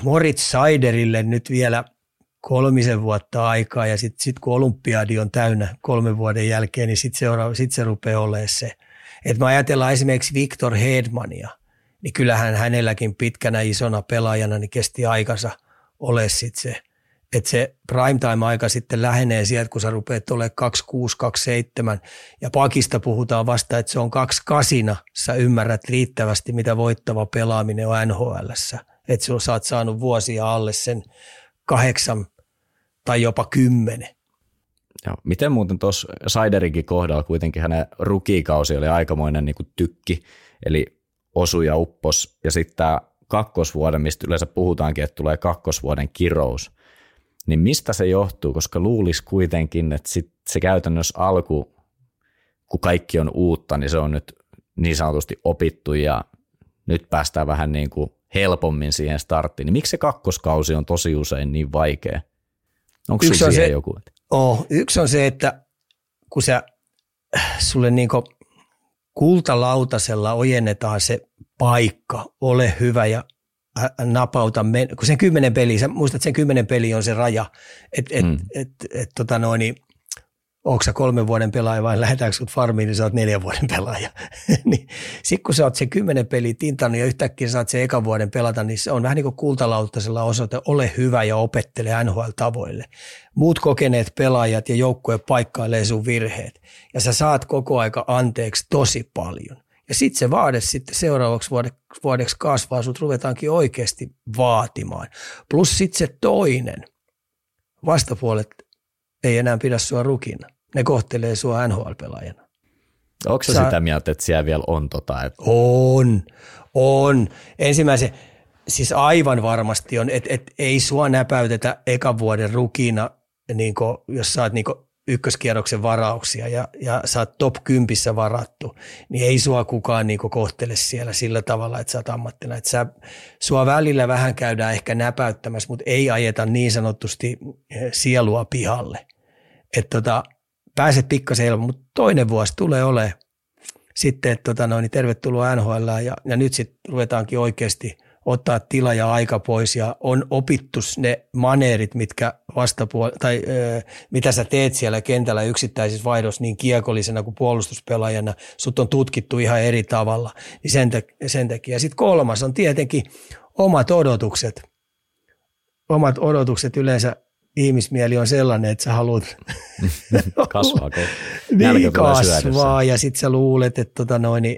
Moritz Siderille nyt vielä 3 vuotta aikaa ja sitten kun olympiadi on täynnä 3 vuoden jälkeen, niin sitten se rupeaa olemaan se. Et mä ajatellaan esimerkiksi Viktor Hedmania, niin kyllähän hänelläkin pitkänä isona pelaajana niin kesti aikansa ole sitten se. Että se primetime-aika sitten lähenee sieltä, kun sä rupeat olemaan 26, 27 ja pakista puhutaan vasta, että se on 28, sä ymmärrät riittävästi, mitä voittava pelaaminen on NHL:ssä. Että sä oot saanut vuosia alle sen 8 tai jopa 10. Ja miten muuten tuossa Siderinkin kohdalla kuitenkin hänen rookie-kausi oli aikamoinen niin kuin tykki, eli osu ja uppos ja sitten tämä kakkosvuoden, mistä yleensä puhutaankin, että tulee kakkosvuoden kirous. Niin mistä se johtuu, koska luulisi kuitenkin, että sit se käytännössä alku, kun kaikki on uutta, niin se on nyt niin sanotusti opittu ja nyt päästään vähän niin kuin helpommin siihen starttiin. Niin miksi se kakkoskausi on tosi usein niin vaikea? Onko sinulla siihen joku? Yksi on se, että kun sulle niin kuin kultalautasella ojennetaan se paikka, ole hyvä ja napauta, kun sen 10 peliä, sä muistat, että sen 10 peliä on se raja, että ootko sä 3 vuoden pelaaja vai lähdetäänkö sut farmiin, niin sä oot 4 vuoden pelaaja. Niin, sitten kun sä oot sen 10 peliä tintannut ja yhtäkkiä saat sen ekan vuoden pelata, niin se on vähän niin kuin kultalautasella osoite, ole hyvä ja opettele NHL-tavoille. Muut kokeneet pelaajat ja joukkue paikkailee sun virheet ja sä saat koko aika anteeksi tosi paljon. Ja sitten se vaade sitten seuraavaksi vuodeksi kasvaa, sut ruvetaankin oikeasti vaatimaan. Plus sitten se toinen, vastapuolet ei enää pidä sua rukina. Ne kohtelee sua NHL-pelaajana. Onko sä sitä mieltä, että siellä vielä on että... On. Ensimmäisen, siis aivan varmasti on, että ei sua näpäytetä ekan vuoden rukina, niin kuin, jos sä oot niin kuin ykköskierroksen varauksia ja sä oot top 10 varattu, niin ei sua kukaan niinku kohtele siellä sillä tavalla, että sä oot ammattina. Että sua välillä vähän käydään ehkä näpäyttämässä, mutta ei ajeta niin sanotusti sielua pihalle. Että pääset pikkasen helpolla, mutta toinen vuosi tulee olemaan sitten, että tervetuloa NHL ja nyt sitten ruvetaankin oikeasti ottaa tila ja aika pois ja on opittu ne maneerit, mitkä mitä sä teet siellä kentällä yksittäisissä vaihdossa niin kiekollisena kuin puolustuspelaajana, sut on tutkittu ihan eri tavalla, niin sen takia. Sitten kolmas on tietenkin omat odotukset. Omat odotukset yleensä ihmismieli on sellainen, että sä haluat kasvaa ja sitten sä luulet, että,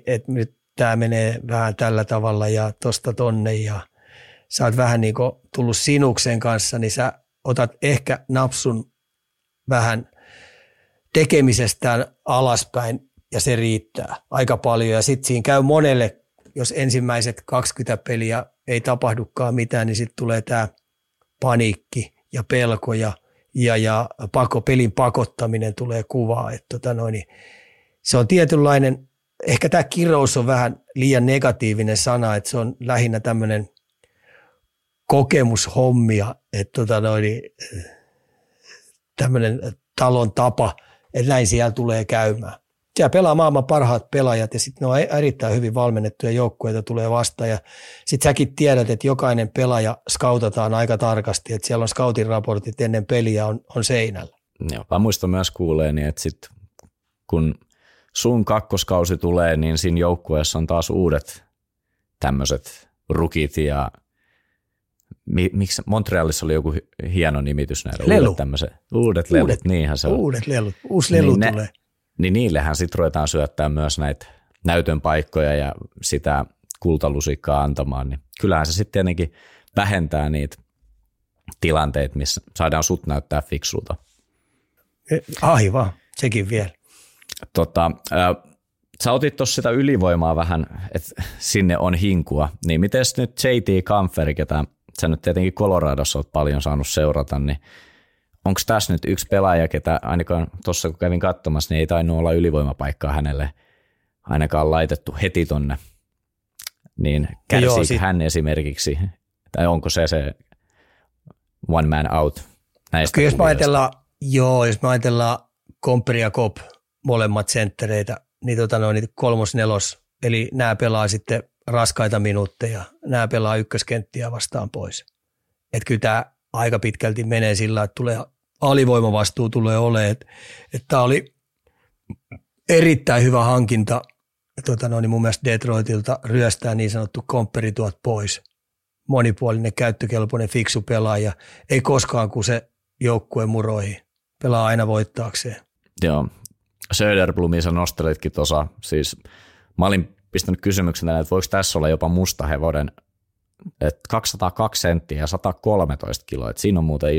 että nyt tämä menee vähän tällä tavalla ja tosta tonne ja sä oot vähän niin kuin tullut sinuksen kanssa, niin sä otat ehkä napsun vähän tekemisestään alaspäin ja se riittää aika paljon ja sitten siinä käy monelle, jos ensimmäiset 20 peliä ei tapahdukaan mitään, niin sitten tulee tämä paniikki ja pelko ja pelin pakottaminen tulee kuvaa, että se on tietynlainen. Ehkä tämä kirous on vähän liian negatiivinen sana, että se on lähinnä tämmöinen kokemushommia, että tämmöinen talon tapa, että näin siellä tulee käymään. Siellä pelaa maailman parhaat pelaajat ja sitten ne on erittäin hyvin valmennettuja joukkueita tulee vastaan ja sitten säkin tiedät, että jokainen pelaaja skautataan aika tarkasti, että siellä on scoutin raportit ennen peliä on seinällä. Joo, mä muistan myös kuuleeni, että sitten kun sun kakkoskausi tulee, niin siinä joukkueessa on taas uudet tämmöiset rukit ja miksi Montrealissa oli joku hieno nimitys näille uudet lelut, niinhän se on. Uudet lelut, uusi lelu niin tulee. Niin niillehän sit ruvetaan syöttää myös näitä näytön paikkoja ja sitä kultalusikkaa antamaan, niin kyllähän se sitten tietenkin vähentää niitä tilanteita, missä saadaan sut näyttää fiksulta. Aivan, sekin vielä. Sä otit tuossa sitä ylivoimaa vähän, että sinne on hinkua, niin mites nyt JT Kampferi, ketä sä nyt tietenkin Coloradossa oot paljon saanut seurata, niin onko tässä nyt yksi pelaaja, ketä ainakaan tuossa kun kävin katsomassa, niin ei tainnut olla ylivoimapaikkaa hänelle ainakaan laitettu heti tonne, niin kärsiikö hän esimerkiksi, tai onko se one man out näistä? Kyllä jos me ajatellaan Komperi ja Kopp, molemmat senttereitä, niin kolmos-nelos, eli nämä pelaa sitten raskaita minuutteja, nämä pelaa ykköskenttiä vastaan pois. Että kyllä tämä aika pitkälti menee sillä, että alivoimavastuu tulee olemaan, että tämä oli erittäin hyvä hankinta, mun mielestä Detroitilta ryöstää niin sanottu Komperi tuot pois. Monipuolinen, käyttökelpoinen, fiksu pelaaja, ei koskaan kun se joukkueen muroihin, pelaa aina voittaakseen. Joo. Söderblomissa nostelitkin tuossa, siis mä olin pistänyt kysymyksen tänne, että voiko tässä olla jopa musta hevonen, että 202 senttiä ja 113 kiloa, että siinä on muuten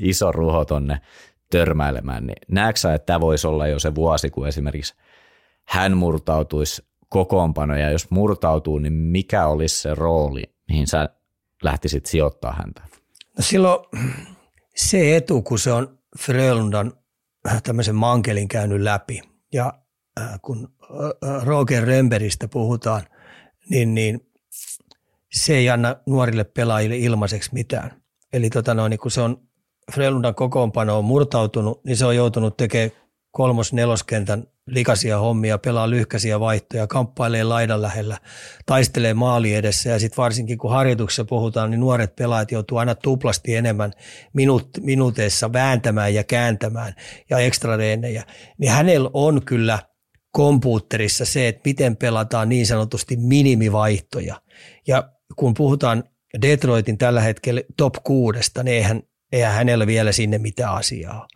iso ruho tonne törmäilemään, niin näetkö sä, että tämä voisi olla jo se vuosi, kun esimerkiksi hän murtautuisi kokoonpanoja, ja jos murtautuu, niin mikä olisi se rooli, mihin sä lähtisit sijoittaa häntä? No silloin se etu, kun se on Frölundan tämmöisen mankelin käynyt läpi. Ja kun Roger Rönnbergistä puhutaan, niin se ei anna nuorille pelaajille ilmaiseksi mitään. Eli kun se on Frölundan kokoonpano on murtautunut, niin se on joutunut tekemään kolmos-neloskentän likaisia hommia, pelaa lyhkäisiä vaihtoja, kamppailee laidan lähellä, taistelee maali edessä ja sitten varsinkin kun harjoituksessa puhutaan, niin nuoret pelaajat joutuu aina tuplasti enemmän minuuteissa vääntämään ja kääntämään ja ekstrareenejä. Niin hänellä on kyllä kompuutterissa se, että miten pelataan niin sanotusti minimivaihtoja. Ja kun puhutaan Detroitin tällä hetkellä top 6, niin eihän hänellä vielä sinne mitään asiaa.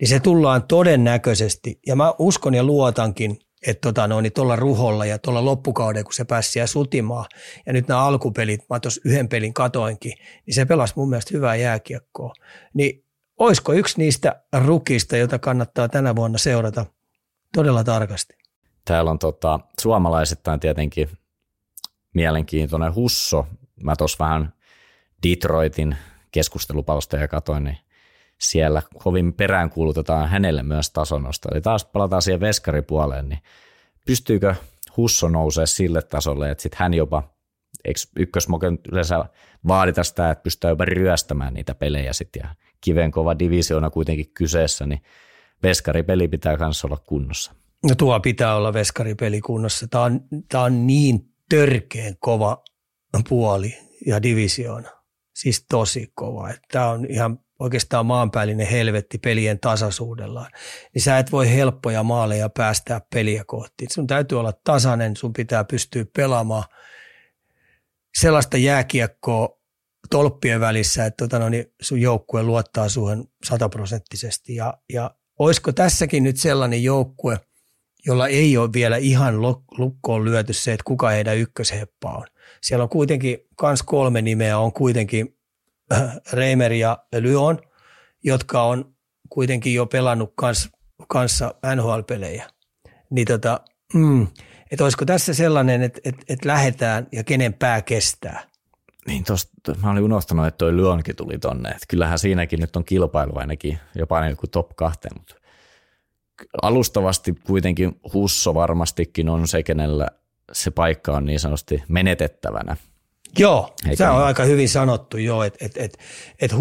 Niin se tullaan todennäköisesti, ja mä uskon ja luotankin, että tuolla ruholla ja tuolla loppukauden, kun se pääsi siellä sutimaan, ja nyt nämä alkupelit, mä tuossa yhden pelin katoinkin, niin se pelasi mun mielestä hyvää jääkiekkoa. Niin olisiko yksi niistä rukista, jota kannattaa tänä vuonna seurata todella tarkasti? Täällä on suomalaisittain tietenkin mielenkiintoinen Husso. Mä tuossa vähän Detroitin keskustelupalstoja katoin, niin siellä kovin peräänkuulutetaan hänelle myös tasonosta. Eli taas palataan siihen veskaripuoleen, niin pystyykö Husso nousee sille tasolle, että sitten hän jopa, eikö ykkösmoken yleensä vaadita sitä, että pystyy jopa ryöstämään niitä pelejä sitten, ja kiven kova divisioona kuitenkin kyseessä, niin veskaripeli pitää kanssa olla kunnossa. No tuo pitää olla veskaripeli kunnossa. Tämä on niin törkeen kova puoli ja divisioona. Siis tosi kova. Tämä on ihan oikeastaan maanpäällinen helvetti pelien tasaisuudellaan. Niin sä et voi helppoja maaleja päästää peliä kohti. Sun täytyy olla tasainen, sun pitää pystyä pelaamaan sellaista jääkiekkoa tolppien välissä, että sun joukkue luottaa suhen 100% ja olisiko tässäkin nyt sellainen joukkue, jolla ei ole vielä ihan lukkoon lyöty se, että kuka heidän ykkösheppa on. Siellä on kuitenkin kans kolme nimeä, on kuitenkin Reimer ja Lyon, jotka on kuitenkin jo pelannut kanssa NHL-pelejä. Niin että olisiko tässä sellainen, että lähdetään ja kenen pää kestää? Niin tosta, mä olin unohtanut, että toi Lyonkin tuli tonne. Että kyllähän siinäkin nyt on kilpailu ainakin, jopa ainakin kuin top 2. Mutta alustavasti kuitenkin Husso varmastikin on se, kenellä se paikka on niin sanotusti menetettävänä. Joo, se on aika hyvin sanottu jo, että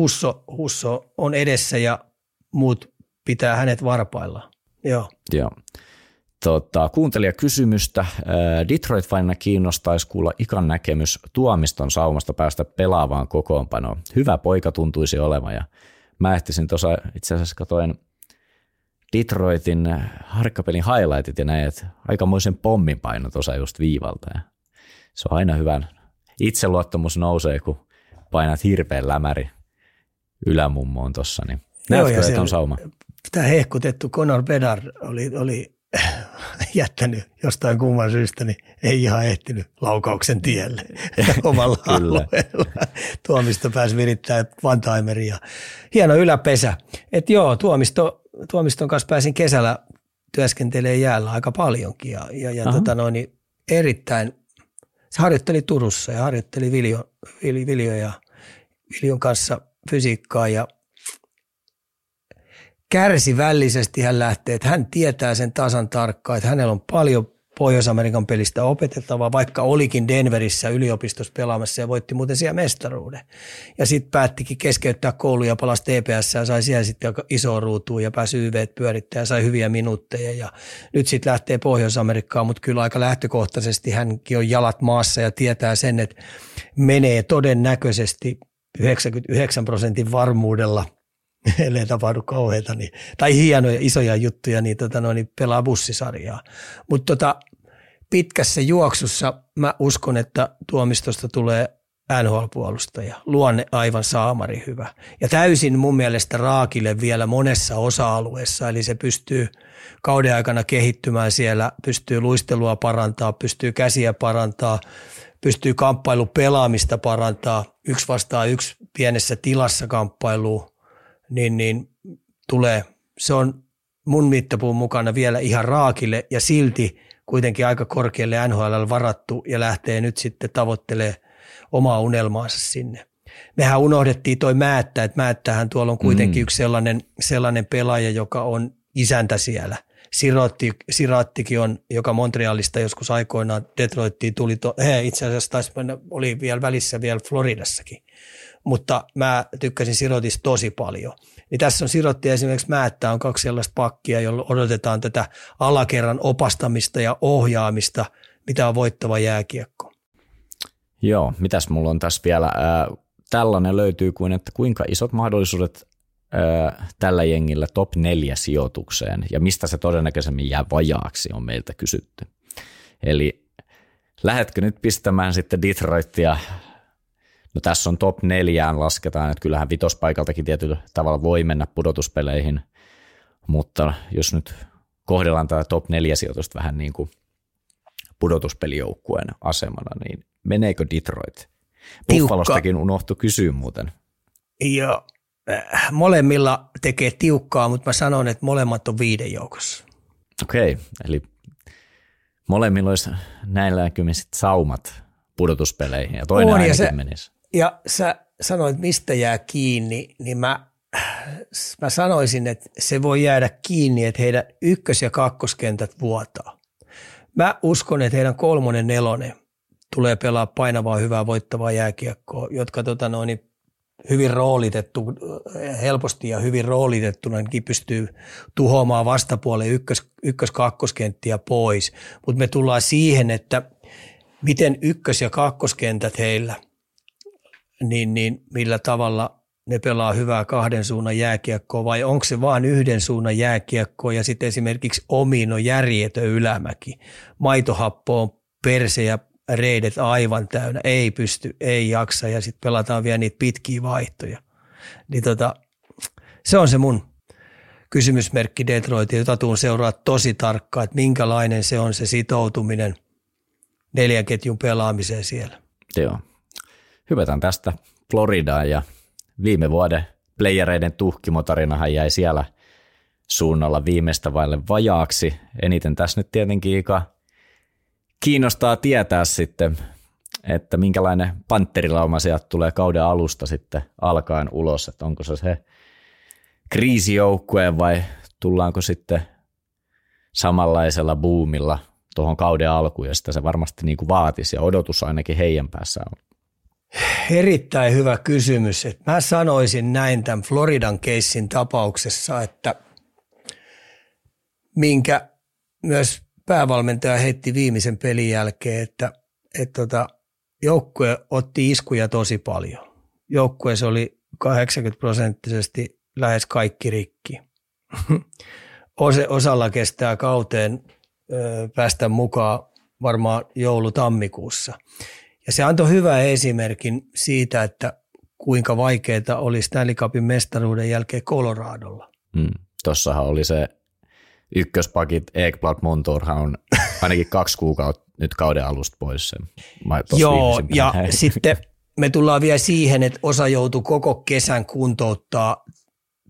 Husso on edessä ja muut pitää hänet varpailla. Joo. Kuuntelijakysymystä. Detroit-fanina kiinnostaisi kuulla Ikan näkemys Tuomiston saumasta päästä pelaavaan kokoonpanoon. Hyvä poika tuntuisi olevan ja mä ehtisin tuossa itse asiassa katoin Detroitin harkkapelin highlightit ja näin, että aikamoisen pommin paino tuossa just viivalta ja se on aina hyvän. Itseluottamus nousee, kun painat hirveän lämäri ylämummoon tuossa, niin näytkö, että on sauma? Tämä hehkutettu Conor Bedard oli jättänyt jostain kumman syystä, niin ei ihan ehtinyt laukauksen tielle omalla alueella. Tuomisto pääsi virittämään one-timeria. Hieno yläpesä. Et joo, Tuomiston kanssa pääsin kesällä työskentelemään jäällä aika paljonkin ja erittäin. Se harjoitteli Turussa ja harjoitteli Viljon kanssa fysiikkaa ja kärsivällisesti hän lähtee, että hän tietää sen tasan tarkkaan, että hänellä on paljon Pohjois-Amerikan pelistä opetettavaa, vaikka olikin Denverissä yliopistossa pelaamassa ja voitti muuten siellä mestaruuden. Ja sitten päättikin keskeyttää koulun ja palasi TPS ja sai siellä sitten isoon ruutuun ja pääsi YV pyörittämään ja sai hyviä minuutteja. Ja nyt sitten lähtee Pohjois-Amerikkaan, mutta kyllä aika lähtökohtaisesti hänkin on jalat maassa ja tietää sen, että menee todennäköisesti 99% varmuudella, ellei tapahdu kauheita, niin, tai hienoja isoja juttuja, niin, niin pelaa bussisarjaa. Mutta pitkässä juoksussa mä uskon, että Tuomistosta tulee NHL-puolustaja. Luonne aivan saamari hyvä. Ja täysin mun mielestä raakille vielä monessa osa-alueessa, eli se pystyy kauden aikana kehittymään siellä, pystyy luistelua parantaa, pystyy käsiä parantaa, pystyy kamppailupelaamista parantaa, 1 vastaan 1 pienessä tilassa kamppailuun. Niin tulee, se on mun mittapuun mukana vielä ihan raakille ja silti kuitenkin aika korkealle NHL varattu ja lähtee nyt sitten tavoittelemaan omaa unelmaansa sinne. Mehän unohdettiin toi Määttä, että Määttähän tuolla on kuitenkin yksi sellainen pelaaja, joka on isäntä siellä. Siraattikin on, joka Montrealista joskus aikoinaan Detroittiin tuli, itse asiassa taisi oli vielä välissä vielä Floridassakin. Mutta mä tykkäsin Sirotista tosi paljon. Niin tässä on Sirotti ja esimerkiksi Määttä on 2 sellaista pakkia, jolla odotetaan tätä alakerran opastamista ja ohjaamista, mitä on voittava jääkiekko. Joo, mitäs mulla on tässä vielä? Tällainen löytyy kuin, että kuinka isot mahdollisuudet tällä jengillä top 4 sijoitukseen ja mistä se todennäköisemmin jää vajaaksi on meiltä kysytty. Eli lähdetkö nyt pistämään sitten Detroitia? No tässä on top 4 lasketaan, että kyllähän 5. paikaltakin tietyllä tavalla voi mennä pudotuspeleihin, mutta jos nyt kohdellaan tätä top 4 sijoitusta vähän niin kuin pudotuspelijoukkueen asemana, niin meneekö Detroit? Buffalostakin unohtui kysyä muuten. Joo, molemmilla tekee tiukkaa, mutta mä sanon, että molemmat on 5 joukossa. Okei, eli molemmilla olisi näillä näkymiset saumat pudotuspeleihin ja toinen ainakin menisi. Ja sä sanoit, mistä jää kiinni, niin mä sanoisin, että se voi jäädä kiinni, että heidän 1- ja 2-kentät vuotaa. Mä uskon, että heidän 3. ja 4 tulee pelaa painavaa, hyvää, voittavaa jääkiekkoa, jotka hyvin roolitettu, helposti ja hyvin roolitettuna pystyy tuhoamaan vastapuolelle 1- ja 2-kenttiä pois. Mutta me tullaan siihen, että miten ykkös- ja kakkoskentät heillä, niin millä tavalla ne pelaa hyvää kahden suunnan jääkiekkoa vai onko se vain yhden suunnan jääkiekkoa ja sitten esimerkiksi omiin on järjetön ylämäki. Maitohappo on perse ja reidet aivan täynnä, ei pysty, ei jaksa ja sitten pelataan vielä niitä pitkiä vaihtoja. Niin se on se mun kysymysmerkki Detroitin, jota tuun seuraa tosi tarkkaan, että minkälainen se on se sitoutuminen neljän ketjun pelaamiseen siellä. Joo. Hypätään tästä Floridaan ja viime vuoden playereiden tuhkimotarinahan jäi siellä suunnalla viimeistä vaille vajaaksi. Eniten tässä nyt tietenkin Ika kiinnostaa tietää sitten, että minkälainen pantterilauma sieltä tulee kauden alusta sitten alkaen ulos, että onko se kriisijoukkueen vai tullaanko sitten samanlaisella buumilla tuohon kauden alkuun ja sitä se varmasti niin kuin vaatisi ja odotus ainakin heidän päässään on. Erittäin hyvä kysymys. Mä sanoisin näin tämän Floridan keissin tapauksessa, että minkä myös päävalmentaja heitti viimeisen pelin jälkeen, että joukkue otti iskuja tosi paljon. Joukkueessa oli 80% lähes kaikki rikki. Osalla kestää kauteen päästä mukaan varmaan joulu-tammikuussa. Ja se antoi hyvän esimerkin siitä, että kuinka vaikeaa oli Stanley Cupin mestaruuden jälkeen Coloradolla. Tossahan oli se ykköspakit, Ekblad Montourhan on ainakin 2 kuukautta nyt kauden alusta pois. Joo, ja sitten me tullaan vielä siihen, että osa joutui koko kesän kuntouttaa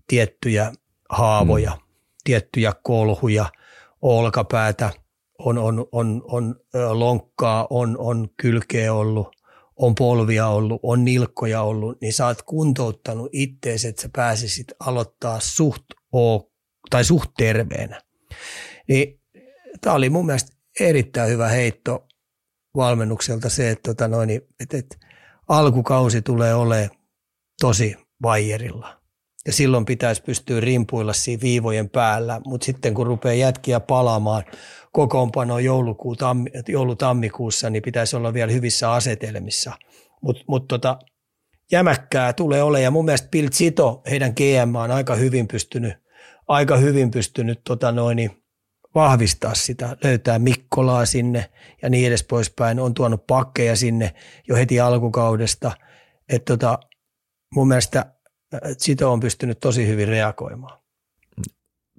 tiettyjä haavoja, tiettyjä kolhuja, olkapäätä. On lonkkaa, on kylkeä ollut, on polvia ollut, on nilkkoja ollut, niin sä oot kuntouttanut ittees, että sä pääsisit aloittaa suht terveenä. Niin, tämä oli mun mielestä erittäin hyvä heitto valmennukselta se, että alkukausi tulee olemaan tosi vaijerilla. Ja silloin pitäisi pystyä rimpuilla siinä viivojen päällä, mutta sitten kun rupeaa jätkiä palaamaan kokoonpano joulutammikuussa, niin pitäisi olla vielä hyvissä asetelmissa. Mutta jämäkkää tulee olemaan ja mun mielestä Bill Zito, heidän GM on aika hyvin pystynyt vahvistaa sitä, löytää Mikkolaa sinne ja niin edes poispäin, on tuonut pakkeja sinne jo heti alkukaudesta. Mun mielestä Zito on pystynyt tosi hyvin reagoimaan.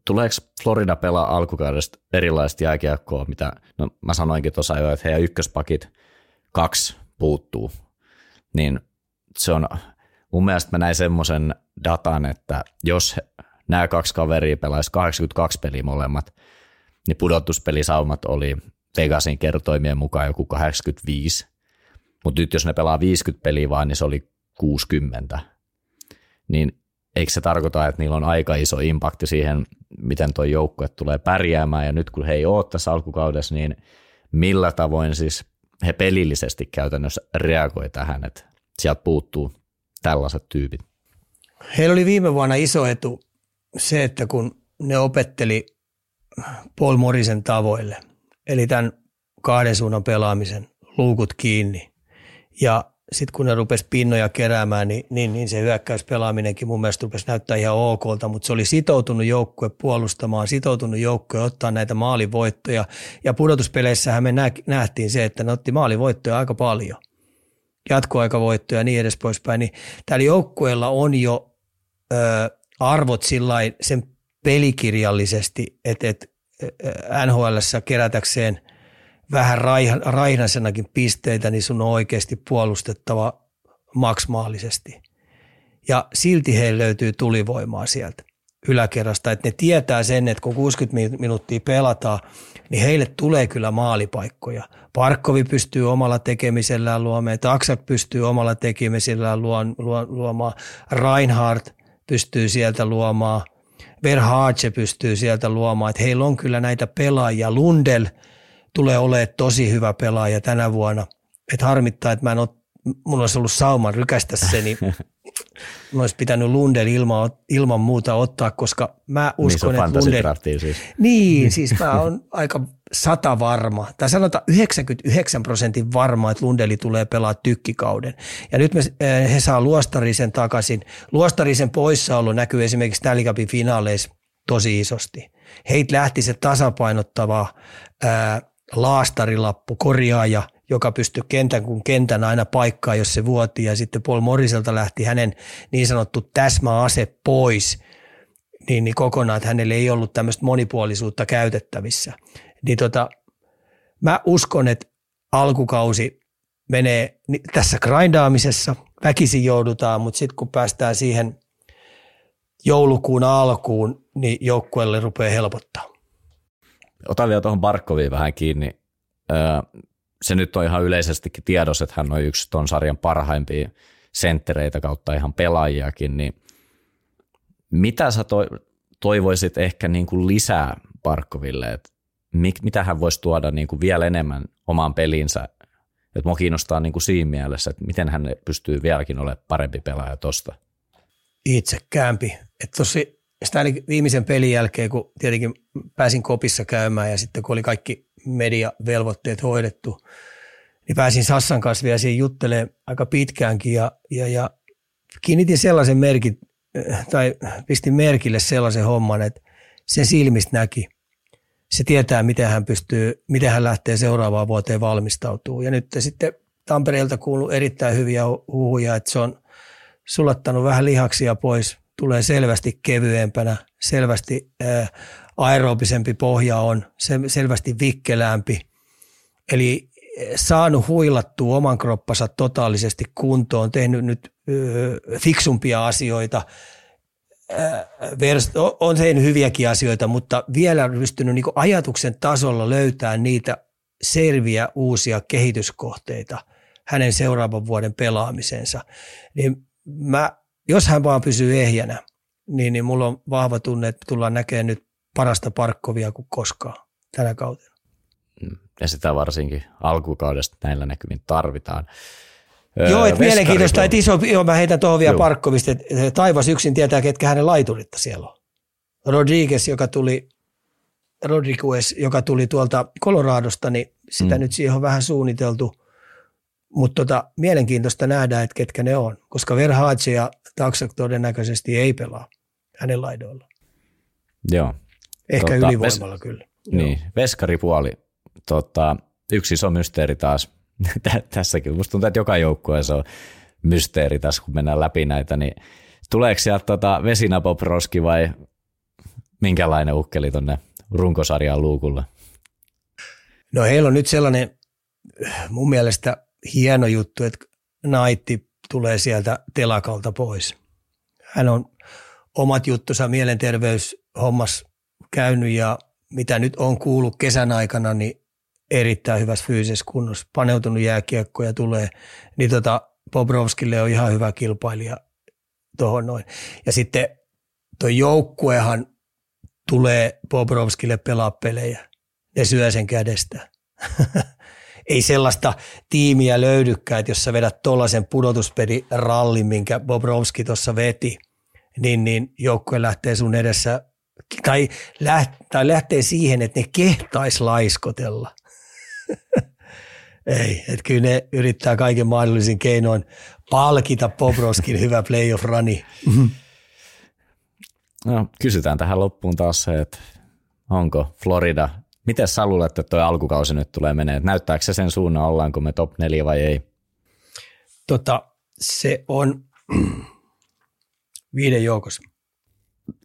Tuleeko Florida pelaa alkukaudesta erilaista jääkiekkoa, mitä no, mä sanoinkin tuossa jo, että heidän ykköspakit 2 puuttuu, niin se on, mun mielestä mä näin semmoisen datan, että jos nämä 2 kaveria pelaisi 82 peliä molemmat, niin pudotuspelisaumat oli Vegasin kertoimien mukaan joku 85, mutta nyt jos ne pelaa 50 peliä vaan, niin se oli 60, niin eikö se tarkoita, että niillä on aika iso impakti siihen, miten tuo joukkue tulee pärjäämään, ja nyt kun he ei ole tässä alkukaudessa, niin millä tavoin siis he pelillisesti käytännössä reagoi tähän, että sieltä puuttuu tällaiset tyypit? Heillä oli viime vuonna iso etu se, että kun ne opetteli Paul Morrisen tavoille, eli tämän kahden suunnan pelaamisen, luukut kiinni, ja sitten kun ne rupesi pinnoja keräämään, niin se hyökkäyspelaaminenkin mun mielestä rupesi näyttää ihan okolta, mutta se oli sitoutunut joukkue puolustamaan, sitoutunut joukkue ottaa näitä maalivoittoja. Ja pudotuspeleissähän me nähtiin se, että ne otti maalivoittoja aika paljon, jatkoaikavoittoja ja niin edes poispäin. Niin täällä joukkueella on jo arvot sillain sen pelikirjallisesti, että NHL:ssä kerätäkseen vähän raihnasenakin pisteitä, niin sun on oikeasti puolustettava maksimaalisesti. Ja silti heillä löytyy tulivoimaa sieltä yläkerrasta. Että ne tietää sen, että kun 60 minuuttia pelataan, niin heille tulee kyllä maalipaikkoja. Parkkovi pystyy omalla tekemisellään luomaan, Taksak pystyy omalla tekemisellään luomaan, Reinhardt pystyy sieltä luomaan, Verhace pystyy sieltä luomaan. Että heillä on kyllä näitä pelaajia. Lundel tulee olemaan tosi hyvä pelaaja tänä vuonna. Et harmittaa, että mun olisi ollut sauman rykästä se, niin olisi pitänyt Lundel ilman muuta ottaa, koska mä uskon, että Lundel... Siis. Niin, siis mä oon aika 100% varma, tai sanotaan 99% varma, että Lundeli tulee pelaa tykkikauden. Ja nyt he saa Luostarisen takaisin. Luostarisen poissaolo näkyy esimerkiksi Stanley Cupin finaaleissa tosi isosti. Heitä lähti se tasapainottava laastarilappu, korjaaja, joka pystyi kentän kuin kentän aina paikkaan, jos se vuoti. Ja sitten Paul Morriselta lähti hänen niin sanottu täsmäase pois niin kokonaan, että hänellä ei ollut tämmöistä monipuolisuutta käytettävissä. Niin mä uskon, että alkukausi menee tässä grindaamisessa, väkisin joudutaan, mutta sitten kun päästään siihen joulukuun alkuun, niin joukkueelle rupeaa helpottaa. Otan vielä tuohon Barkoviin vähän kiinni. Se nyt on ihan yleisestikin tiedossa, että hän on yksi ton sarjan parhaimpia senttereitä kautta ihan pelaajiakin. Niin mitä sä toivoisit ehkä niin kuin lisää Barkoville, että mitä hän voisi tuoda niin kuin vielä enemmän omaan peliinsä? Et mua kiinnostaa niin kuin siinä mielessä, että miten hän pystyy vieläkin olemaan parempi pelaaja tuosta. Itsekäämpi. Sitä viimeisen pelin jälkeen, kun tietenkin pääsin kopissa käymään ja sitten kun oli kaikki mediavelvoitteet hoidettu, niin pääsin Sassan kanssa vielä siihen juttelemaan aika pitkäänkin ja kiinnitin sellaisen pistin merkille sellaisen homman, että sen silmistä näki. Se tietää, miten hän lähtee seuraavaan vuoteen valmistautuu. Ja nyt sitten Tampereelta kuuluu erittäin hyviä huhuja, että se on sulattanut vähän lihaksia pois, tulee selvästi kevyempänä, selvästi aerobisempi pohja on, selvästi vikkelämpi. Eli saanut huilattua oman kroppansa totaalisesti kuntoon, tehnyt nyt fiksumpia asioita. On tehnyt hyviäkin asioita, mutta vielä on pystynyt niin ajatuksen tasolla löytää niitä selviä uusia kehityskohteita hänen seuraavan vuoden pelaamisensa. Niin jos hän vaan pysyy ehjänä, niin mulla on vahva tunne, että tullaan näkemään nyt parasta Parkkovia kuin koskaan tänä kautena. Ja sitä varsinkin alkukaudesta näillä näkymin tarvitaan. Joo, että mielenkiintoista, että mä heitän tuohon vielä Parkkovista, että taivas yksin tietää, ketkä hänen laituritta siellä on. Rodriguez, joka tuli tuolta Coloradosta, niin sitä nyt siihen on vähän suunniteltu, mutta mielenkiintoista nähdä, että ketkä ne on, koska Verhace ja Taksak todennäköisesti ei pelaa hänen laidoilla. Joo. Ehkä ylivoimalla kyllä. Niin, veskaripuoli, yksi iso mysteeri taas. Tässäkin. Musta tuntuu, että joka joukkueessa on mysteeri tässä, kun mennään läpi näitä. Niin tuleeko sieltä vesinapoproski vai minkälainen ukkeli tuonne runkosarjan luukulle? No heillä on nyt sellainen mun mielestä hieno juttu, että Naitti tulee sieltä telakalta pois. Hän on omat juttunsa mielenterveyshommassa käynyt ja mitä nyt on kuullut kesän aikana, niin erittäin hyvässä fyysisessä kunnossa, paneutunut jääkiekkoja tulee, niin Bobrovskille on ihan hyvä kilpailija tuohon noin. Ja sitten tuo joukkuehan tulee Bobrovskille pelaa pelejä, ne syö sen kädestä. Ei sellaista tiimiä löydykään, että jos sä vedät tuollaisen pudotuspelirallin, minkä Bobrovski tuossa veti, niin joukkue lähtee sun edessä, tai lähtee siihen, että ne kehtais laiskotella. Ei, että kyllä ne yrittää kaiken mahdollisin keinoin palkita Bobrovskin hyvä playoff-rani. No, kysytään tähän loppuun taas se, että onko Florida, miten sä luulet, että toi alkukausi nyt tulee menee? Näyttääkö se sen suunnan, ollaanko me top 4 vai ei? Se on 5 joukossa.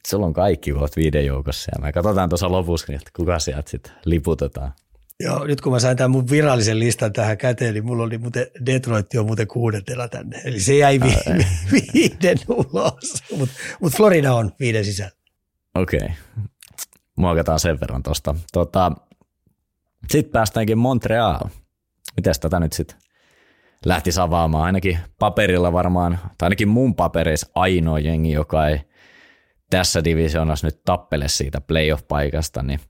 Sulla on kaikki kohta 5 joukossa ja me katsotaan tuossa lopussa, että kuka sieltä sitten liputetaan. Joo, nyt kun mä sain tämän mun virallisen listan tähän käteen, niin mulla oli muuten Detroit on muuten 6. tänne. Eli se jäi 5. ulos, mutta Florida on 5. sisällä. Okei. Muokataan sen verran tuosta. Sitten päästäänkin Montreal. Mites tätä nyt sitten lähtisi avaamaan? Ainakin paperilla varmaan, tai ainakin mun papereissa ainoa jengi, joka ei tässä divisioonassa nyt tappele siitä playoff-paikasta, niin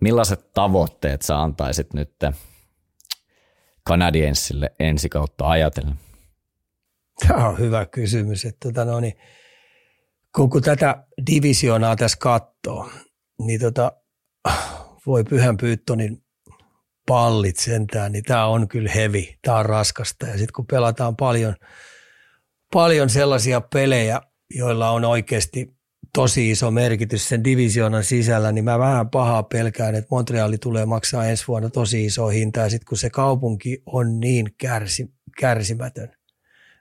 millaiset tavoitteet sä antaisit nyt Canadiensille ensi kautta ajatellen? Tämä on hyvä kysymys. Että, kun tätä divisioonaa tässä katsoo, niin voi Pyhän Pyyttonin pallit sentään, niin tämä on kyllä hevi, tämä on raskasta. Ja sitten kun pelataan paljon sellaisia pelejä, joilla on oikeasti tosi iso merkitys sen divisioonan sisällä, niin mä vähän pahaa pelkään, että Montreali tulee maksaa ensi vuonna tosi iso hinta, ja sitten kun se kaupunki on niin kärsimätön.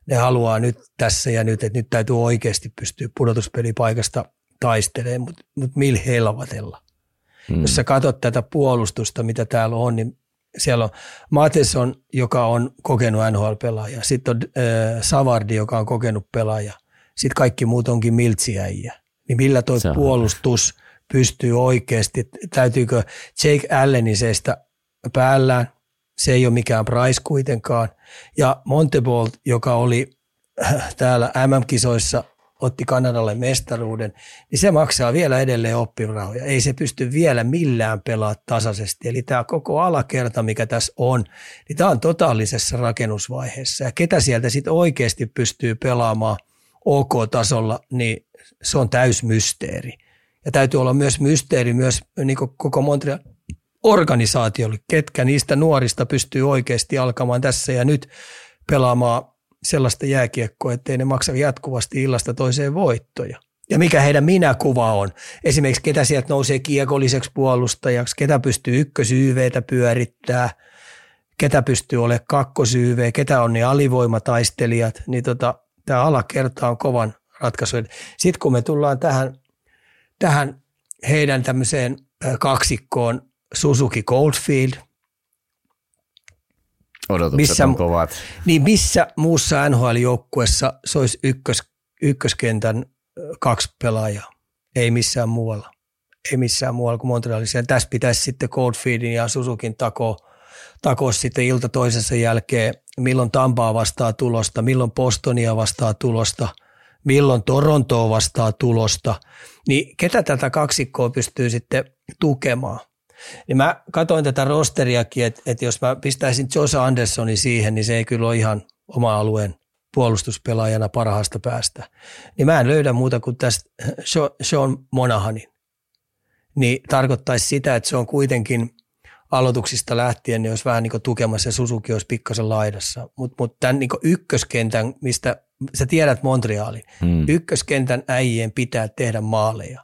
Ne haluaa nyt tässä ja nyt, että nyt täytyy oikeasti pystyä pudotuspelipaikasta taistelemaan, mutta millä helvatella? Jos sä katsot tätä puolustusta, mitä täällä on, niin siellä on Matheson, joka on kokenut NHL-pelaaja. Sitten on Savardi, joka on kokenut pelaaja. Sitten kaikki muut onkin miltsiäjiä. Niin millä toi puolustus pystyy oikeasti? Täytyykö Jake Allenin seistä päällään? Se ei ole mikään price kuitenkaan. Ja Montebolt, joka oli täällä MM-kisoissa, otti Kanadalle mestaruuden, niin se maksaa vielä edelleen oppirahoja. Ei se pysty vielä millään pelaa tasaisesti. Eli tämä koko alakerta, mikä tässä on, niin tämä on totaalisessa rakennusvaiheessa. Ja ketä sieltä sitten oikeasti pystyy pelaamaan OK-tasolla, niin se on täysmysteeri. Ja täytyy olla myös mysteeri myös niin koko Montreal organisaatiolle, ketkä niistä nuorista pystyy oikeasti alkamaan tässä ja nyt pelaamaan sellaista jääkiekkoa, ettei ne maksa jatkuvasti illasta toiseen voittoja. Ja mikä heidän minäkuva on? Esimerkiksi ketä sieltä nousee kiekolliseksi puolustajaksi, ketä pystyy ykkösyyveitä pyörittää, ketä pystyy olemaan kakkosyyveä, ketä on ne alivoimataistelijat, niin tämä alakerta on kovan ratkaisu. Sitten kun me tullaan tähän heidän tämmöiseen kaksikkoon, Suzuki Goldfield. Odotukset on kovat. Niin missä muussa NHL-joukkuessa se olisi ykköskentän kaksi pelaajaa? Ei missään muualla. Ei missään muualla kuin Montrealissa. Tässä pitäisi sitten Goldfieldin ja Suzukin takoa sitten ilta toisensa jälkeen, milloin Tampaa vastaa tulosta, milloin Bostonia vastaa tulosta, milloin Torontoa vastaa tulosta. Niin ketä tätä kaksikkoa pystyy sitten tukemaan? Niin mä katsoin tätä rosteriakin, että jos mä pistäisin Josh Anderssonin siihen, niin se ei kyllä ole ihan oma alueen puolustuspelaajana parhaasta päästä. Niin mä en löydä muuta kuin tästä Sean Monahanin. Niin tarkoittaisi sitä, että se on kuitenkin aloituksista lähtien, niin olisi vähän niin kuin tukemassa ja Suzuki olisi pikkasen laidassa. Mutta tämän niin kuin ykköskentän, mistä sä tiedät Montrealin, ykköskentän äijien pitää tehdä maaleja.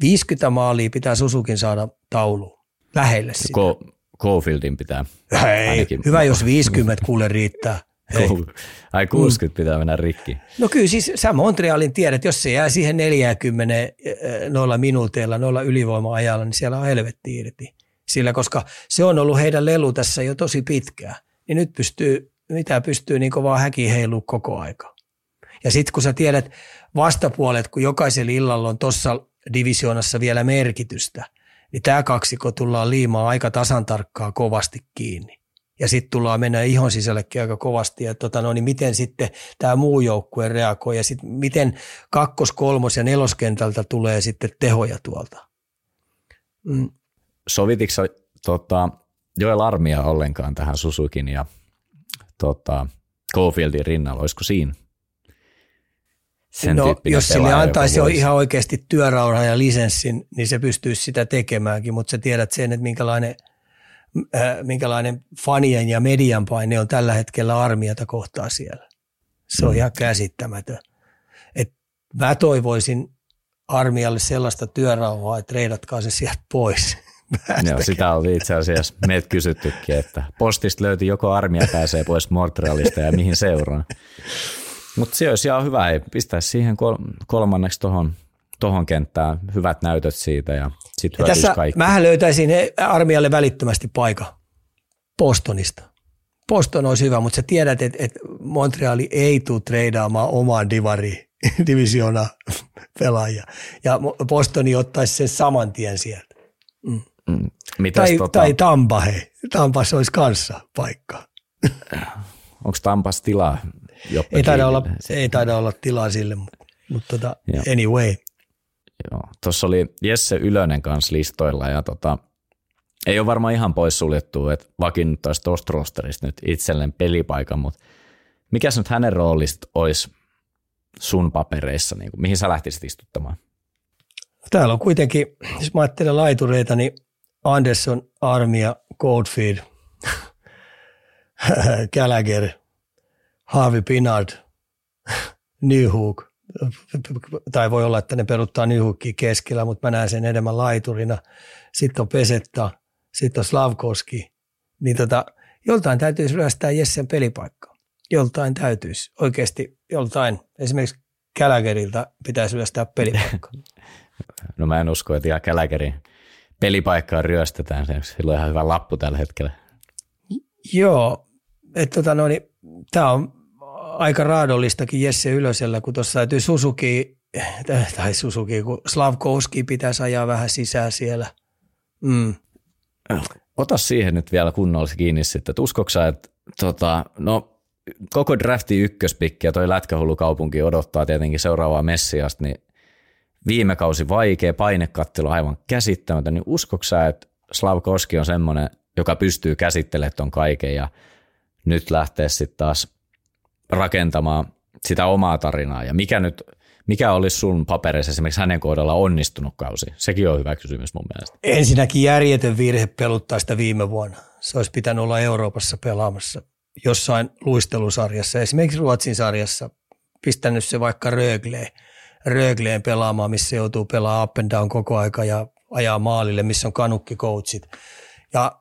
50 maalia pitää Suzukin saada tauluun, lähelle sitä. Cofieldin pitää. Hei, hyvä jos 50 kuule riittää. Hei. Ai 60 pitää mennä rikki. No kyllä siis sä Montrealin tiedät, jos se jää siihen 40 noilla minuuteilla, noilla ylivoima-ajalla, niin siellä on helvetti irti. Sillä koska se on ollut heidän lelu tässä jo tosi pitkään, niin nyt pystyy niin vaan häkiin heilua koko aika. Ja sitten kun sä tiedät vastapuolet, kun jokaisella illalla on tuossa divisioonassa vielä merkitystä, niin tämä kaksikko tullaan liimaa aika tasan tarkkaan kovasti kiinni. Ja sitten tullaan mennä ihon sisällekin aika kovasti, ja niin miten sitten tämä muu joukkue reagoi, ja sitten miten kakkos-, kolmos- ja neloskentältä tulee sitten tehoja tuolta. Sovititko sä Joel Armia ollenkaan tähän Suzukin ja Cofieldin rinnalla, olisiko siinä? No, jos sille antaisi ihan oikeasti työrauhan ja lisenssin, niin se pystyisi sitä tekemäänkin, mutta sä tiedät sen, että minkälainen fanien ja median paine on tällä hetkellä Armiata kohtaan siellä. Se on ihan käsittämätön. Et mä toivoisin Armialle sellaista työrauhaa, että reidatkaa se sieltä pois. Joo, sitä oli itse asiassa meiltä kysyttykin, että postista löytyi joko Armia pääsee pois Montrealista ja mihin seuraan. Mutta se olisi ihan hyvä, ei pistää siihen kolmanneksi tohon kenttään hyvät näytöt siitä ja sitten hyödyisi kaikki. Mähän löytäisin Armialle välittömästi paikan Bostonista. Boston olisi hyvä, mutta sä tiedät, että Montreali ei tule treidaamaan omaan divisiona pelaajia. Ja Bostoni ottaisi sen saman tien sieltä. Tai Tampa, hei. Tampa se olisi kanssa paikka. Onko Tampassa tilaa? Ei taida olla tilaa sille, mutta anyway. Joo. Tuossa oli Jesse Ylönen kanssa listoilla ja ei ole varmaan ihan poissuljettu, että vakiinnuttaisi tuosta rosterista nyt itselleen pelipaikan, mutta Mikäs nyt hänen roolista olisi sun papereissa, niin mihin sä lähtisit istuttamaan? Täällä on kuitenkin, jos mä ajattelen laitureita, niin Anderson, Armia, Goldfield, Gallagher, Harvey Pinard, Newhook, tai voi olla, että ne peruttaa Newhookia keskellä, mutta mä näen sen enemmän laiturina. Sitten on Pesetta, sitten on Slavkovski. Niin joltain täytyisi ryöstää Jessen pelipaikkaa. Joltain täytyisi. Oikeasti joltain. Esimerkiksi Gallagherilta pitäisi ryöstää pelipaikkaa. No mä en usko, että ihan Gallagherin pelipaikkaa ryöstetään. Sillä on ihan hyvä lappu tällä hetkellä. Joo. Tämä on aika raadollistakin Jesse Ylösellä, kun tuossa täytyy Suzuki, kun Slavkovski pitäisi ajaa vähän sisään siellä. Mm. Ota siihen nyt vielä kunnollisesti kiinni sitten, että uskoksa, että koko drafti ykköspikki ja toi lätkähullukaupunki odottaa tietenkin seuraavaa Messiasta, niin viime kausi vaikea, painekattelu aivan käsittämätön, niin uskoksa, että Slavkovski on semmoinen, joka pystyy käsittelemään ton kaiken ja nyt lähtee sitten taas rakentamaan sitä omaa tarinaa ja mikä olisi sun paperissa esimerkiksi hänen kohdalla onnistunut kausi? Sekin on hyvä kysymys mun mielestä. Ensinnäkin järjetön virhe peluttaa sitä viime vuonna. Se olisi pitänyt olla Euroopassa pelaamassa jossain luistelusarjassa, esimerkiksi Ruotsin sarjassa, pistänyt se vaikka Rögleen pelaamaan, missä joutuu pelaamaan up and down koko aika ja ajaa maalille, missä on kanukkikoutsit ja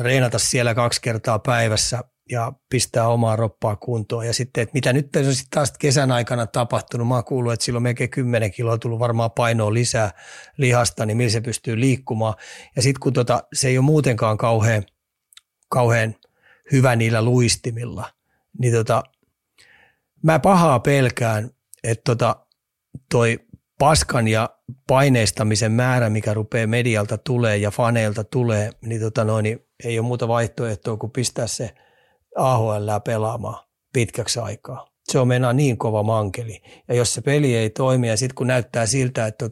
reenata siellä 2 kertaa päivässä ja pistää omaa roppaa kuntoon. Ja sitten, että mitä nyt on sitten taas kesän aikana tapahtunut. Mä oon kuullut, että silloin melkein 10 kiloa on tullut varmaan painoa lisää lihasta, niin millä se pystyy liikkumaan. Ja sitten kun se ei ole muutenkaan kauhean hyvä niillä luistimilla, niin mä pahaa pelkään, että toi paskan ja paineistamisen määrä, mikä rupeaa medialta tulee ja faneilta tulee, niin, niin ei ole muuta vaihtoehtoa kuin pistää se AHL pelaamaan pitkäksi aikaa. Se on meinaa niin kova mankeli. Ja jos se peli ei toimi ja sitten kun näyttää siltä, että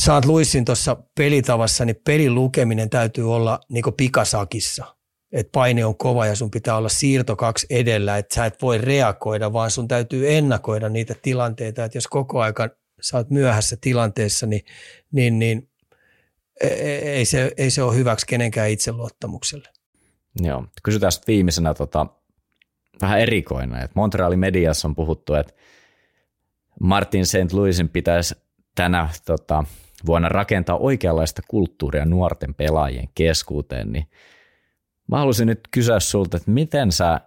saat luissin tuossa pelitavassa, niin pelin lukeminen täytyy olla niin kuin pikasakissa. Et paine on kova ja sun pitää olla siirto 2 edellä, että sä et voi reagoida, vaan sun täytyy ennakoida niitä tilanteita. Et jos koko aika sä oot myöhässä tilanteessa, niin ei se ole hyväksi kenenkään itseluottamukselle. Joo, kysytään sitten viimeisenä vähän erikoinen, että Montrealin mediassa on puhuttu, että Martin St. Louisin pitäisi tänä vuonna rakentaa oikeanlaista kulttuuria nuorten pelaajien keskuuteen, niin mä halusin nyt kysyä sulta, että miten sä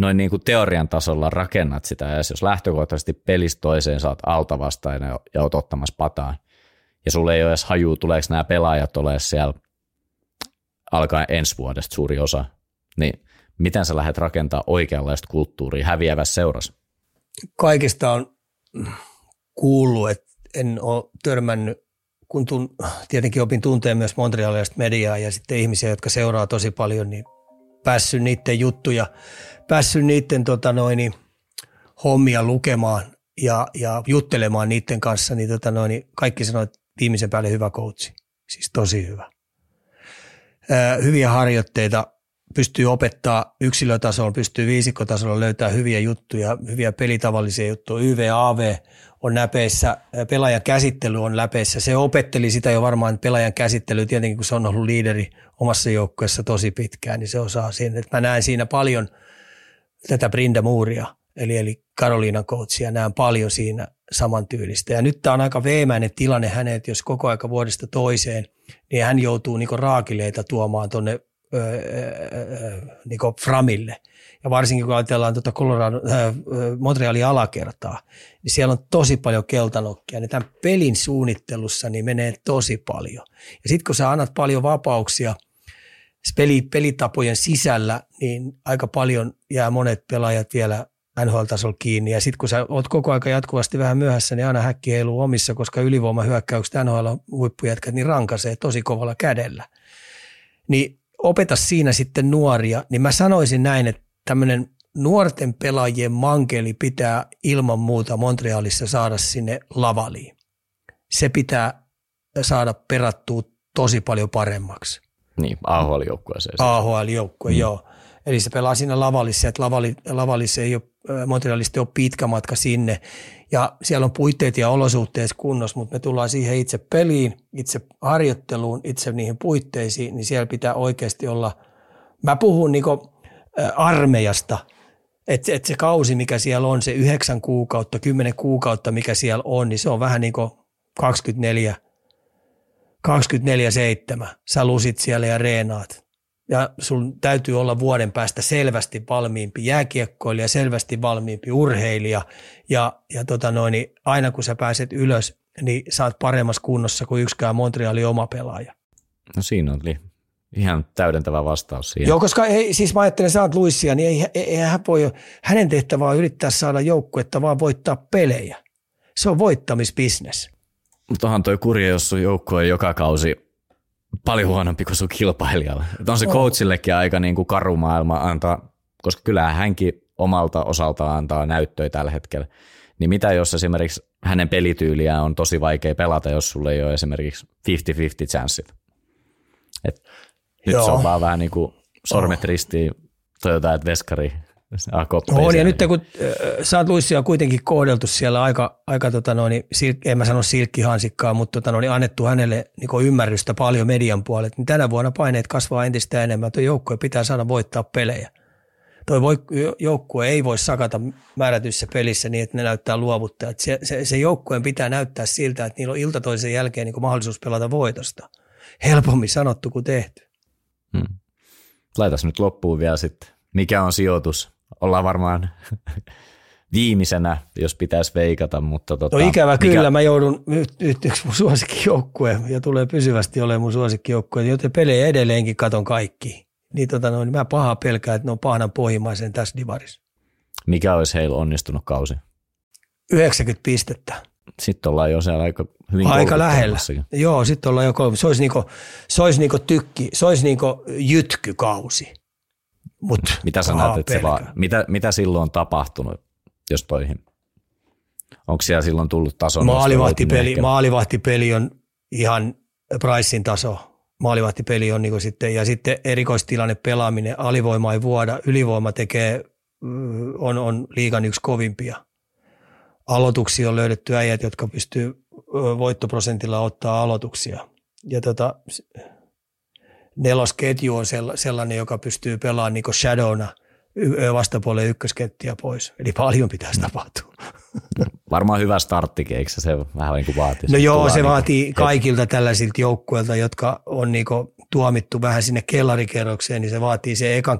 noin niin kuin teorian tasolla rakennat sitä, ja jos lähtökohtaisesti pelistä toiseen saat altavastainen ja oot ottamassa pataan, ja sulle ei ole edes hajuu, tuleeko nämä pelaajat olemaan siellä alkaen ensi vuodesta suuri osa, niin miten sä lähdet rakentamaan oikeanlaista kulttuuria häviävässä seurassa? Kaikista on kuullut, että en ole törmännyt, kun tietenkin opin tuntea myös montrealilaista mediaa ja sitten ihmisiä, jotka seuraa tosi paljon, niin päässyt niiden juttuja, päässyt niiden hommia lukemaan ja juttelemaan niiden kanssa, niin, kaikki sanoo, että viimeisen päälle hyvä coachi, siis tosi hyvä. Hyviä harjoitteita, pystyy opettaa yksilötasolla, pystyy viisikkotasolla löytää hyviä juttuja, hyviä pelitavallisia juttuja. YVAV on läpeissä, pelaajan käsittely on läpeissä. Se opetteli sitä jo varmaan pelaajan käsittelyä, tietenkin kun se on ollut liideri omassa joukkueessa tosi pitkään, niin se osaa siinä. Mä näen siinä paljon tätä Brindamuuria, eli Karoliinan coachia, näen paljon siinä samantyylistä. Ja nyt tämä on aika veemäinen tilanne hänet, jos koko aika vuodesta toiseen, niin hän joutuu niinku raakileita tuomaan tuonne niinku framille. Ja varsinkin kun ajatellaan Montrealin alakertaa, niin siellä on tosi paljon keltanokkia. Niin tämän pelin suunnittelussa niin menee tosi paljon. Ja sitten kun sä annat paljon vapauksia pelitapojen sisällä, niin aika paljon jää monet pelaajat vielä NHL-tasolla kiinni. Ja sitten kun sä oot koko aika jatkuvasti vähän myöhässä, niin aina häkki heiluu omissa, koska ylivoimahyökkäykset NHL-huippujätkät niin rankaisee tosi kovalla kädellä. Niin opeta siinä sitten nuoria. Niin mä sanoisin näin, että tämmöinen nuorten pelaajien mankeli pitää ilman muuta Montrealissa saada sinne lavaliin. Se pitää saada perattua tosi paljon paremmaksi. Niin, AHL-joukkueeseen. AHL-joukkue, joo. Eli se pelaa siinä Lavalissa, että Lavalissa ei ole, Montrealista ei ole pitkä matka sinne. Ja siellä on puitteet ja olosuhteet kunnossa, mutta me tullaan siihen itse peliin, itse harjoitteluun, itse niihin puitteisiin, niin siellä pitää oikeasti olla, mä puhun niinku armeijasta, että se kausi, mikä siellä on, se 9 kuukautta, 10 kuukautta, mikä siellä on, niin se on vähän niin kuin 24/7. Sä lusit siellä ja reenaat. Ja sun täytyy olla vuoden päästä selvästi valmiimpi jääkiekkoilija, selvästi valmiimpi urheilija. Ja aina kun sä pääset ylös, niin sä oot paremmassa kunnossa kuin yksikään Montrealin oma pelaaja. No siinä oli ihan täydentävä vastaus siihen. Joo, koska ei, siis mä ajattelen, sä oot Luissia, niin hänen tehtävää on yrittää saada joukkuetta, vaan voittaa pelejä. Se on voittamisbisnes. Mutta onhan toi kurja, jos sun joukkue on joka kausi paljon huonompi kuin sun kilpailijalla. On se coachillekin aika niin kuin karu maailma antaa, koska kyllähän hänkin omalta osaltaan antaa näyttöä tällä hetkellä. Niin mitä jos esimerkiksi hänen pelityyliään on tosi vaikea pelata, jos sulla ei ole esimerkiksi 50-50 chanssit? Nyt joo. Se on vaan vähän niin kuin sormet ristiin, toivotaan, että veskari koppeisiin. On, ja nyt kun sä oot Luissia kuitenkin kohdeltu siellä aika en mä sano silkkihansikkaa, mutta annettu hänelle niin ymmärrystä paljon median puolelle, niin tänä vuonna paineet kasvaa entistä enemmän. Tuo joukkue pitää saada voittaa pelejä. Tuo joukkue ei voi sakata määrätyssä pelissä niin, että ne näyttää luovuttaa. Se joukkueen pitää näyttää siltä, että niillä on ilta toisen jälkeen niin mahdollisuus pelata voitosta. Helpommin sanottu kuin tehty. Laitas nyt loppuun vielä sitten. Mikä on sijoitus? Ollaan varmaan viimeisenä, jos pitäisi veikata. Mutta ikävä kyllä, mä joudun nyt yksi mun suosikkijoukkueen ja tulee pysyvästi olemaan mun suosikkijoukkueen, joten pelejä edelleenkin katon kaikki. Niin mä pahaa pelkään, että ne on pahnan pohjimmaisen tässä divarissa. Mikä olisi heillä onnistunut kausi? 90 pistettä. Sitten ollaan jo siellä aika hyvin aika lähellä. Joo, sitten ollaan jo kolmessa. Se olisi niinku tykki, se olisi niinku jytkykausi. Mitä sä näet, että se vaan, mitä silloin on tapahtunut, jos toihin? Onko siellä silloin tullut taso? Maalivahtipeli on ihan Pricein taso. Maalivahtipeli on niinku sitten, ja sitten erikoistilanne pelaaminen, alivoima ei vuoda, ylivoima tekee, on liigan yksi kovimpia. Aloituksia on löydetty äijät, jotka pystyy voittoprosentilla ottaa aloituksia. Ja nelosketju on sellainen, joka pystyy pelaamaan niin kuin shadowna vastapuoleen ykköskettiä pois. Eli paljon pitäisi tapahtua. Varmaan hyvä starttikin, eikö se vähän niin kuin vaatii? No joo, se vaatii niin kaikilta tällaisilta joukkueilta, jotka on niin kuin tuomittu vähän sinne kellarikerrokseen, niin se vaatii sen ekan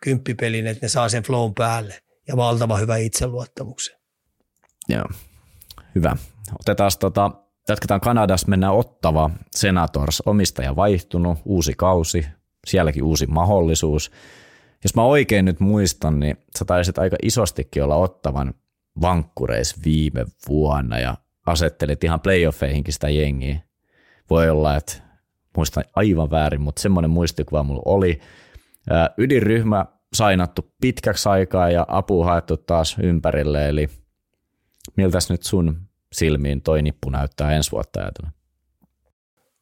kymppipelin, että ne saa sen flown päälle ja valtava hyvä itseluottamuksen. Joo, hyvä. Otetaan jatketaan Kanadasta, mennään Ottava, Senators, omistaja vaihtunut, uusi kausi, sielläkin uusi mahdollisuus. Jos mä oikein nyt muistan, niin sä taisit aika isostikin olla Ottavan vankkureissa viime vuonna ja asettelit ihan playoffeihinkin sitä jengiä. Voi olla, että muistan aivan väärin, mutta semmoinen muistikuva mulla oli. Ydinryhmä sainattu pitkäksi aikaa ja apua haettu taas ympärille, eli miltäs nyt sun silmiin toi nippu näyttää ensi vuotta ajatella?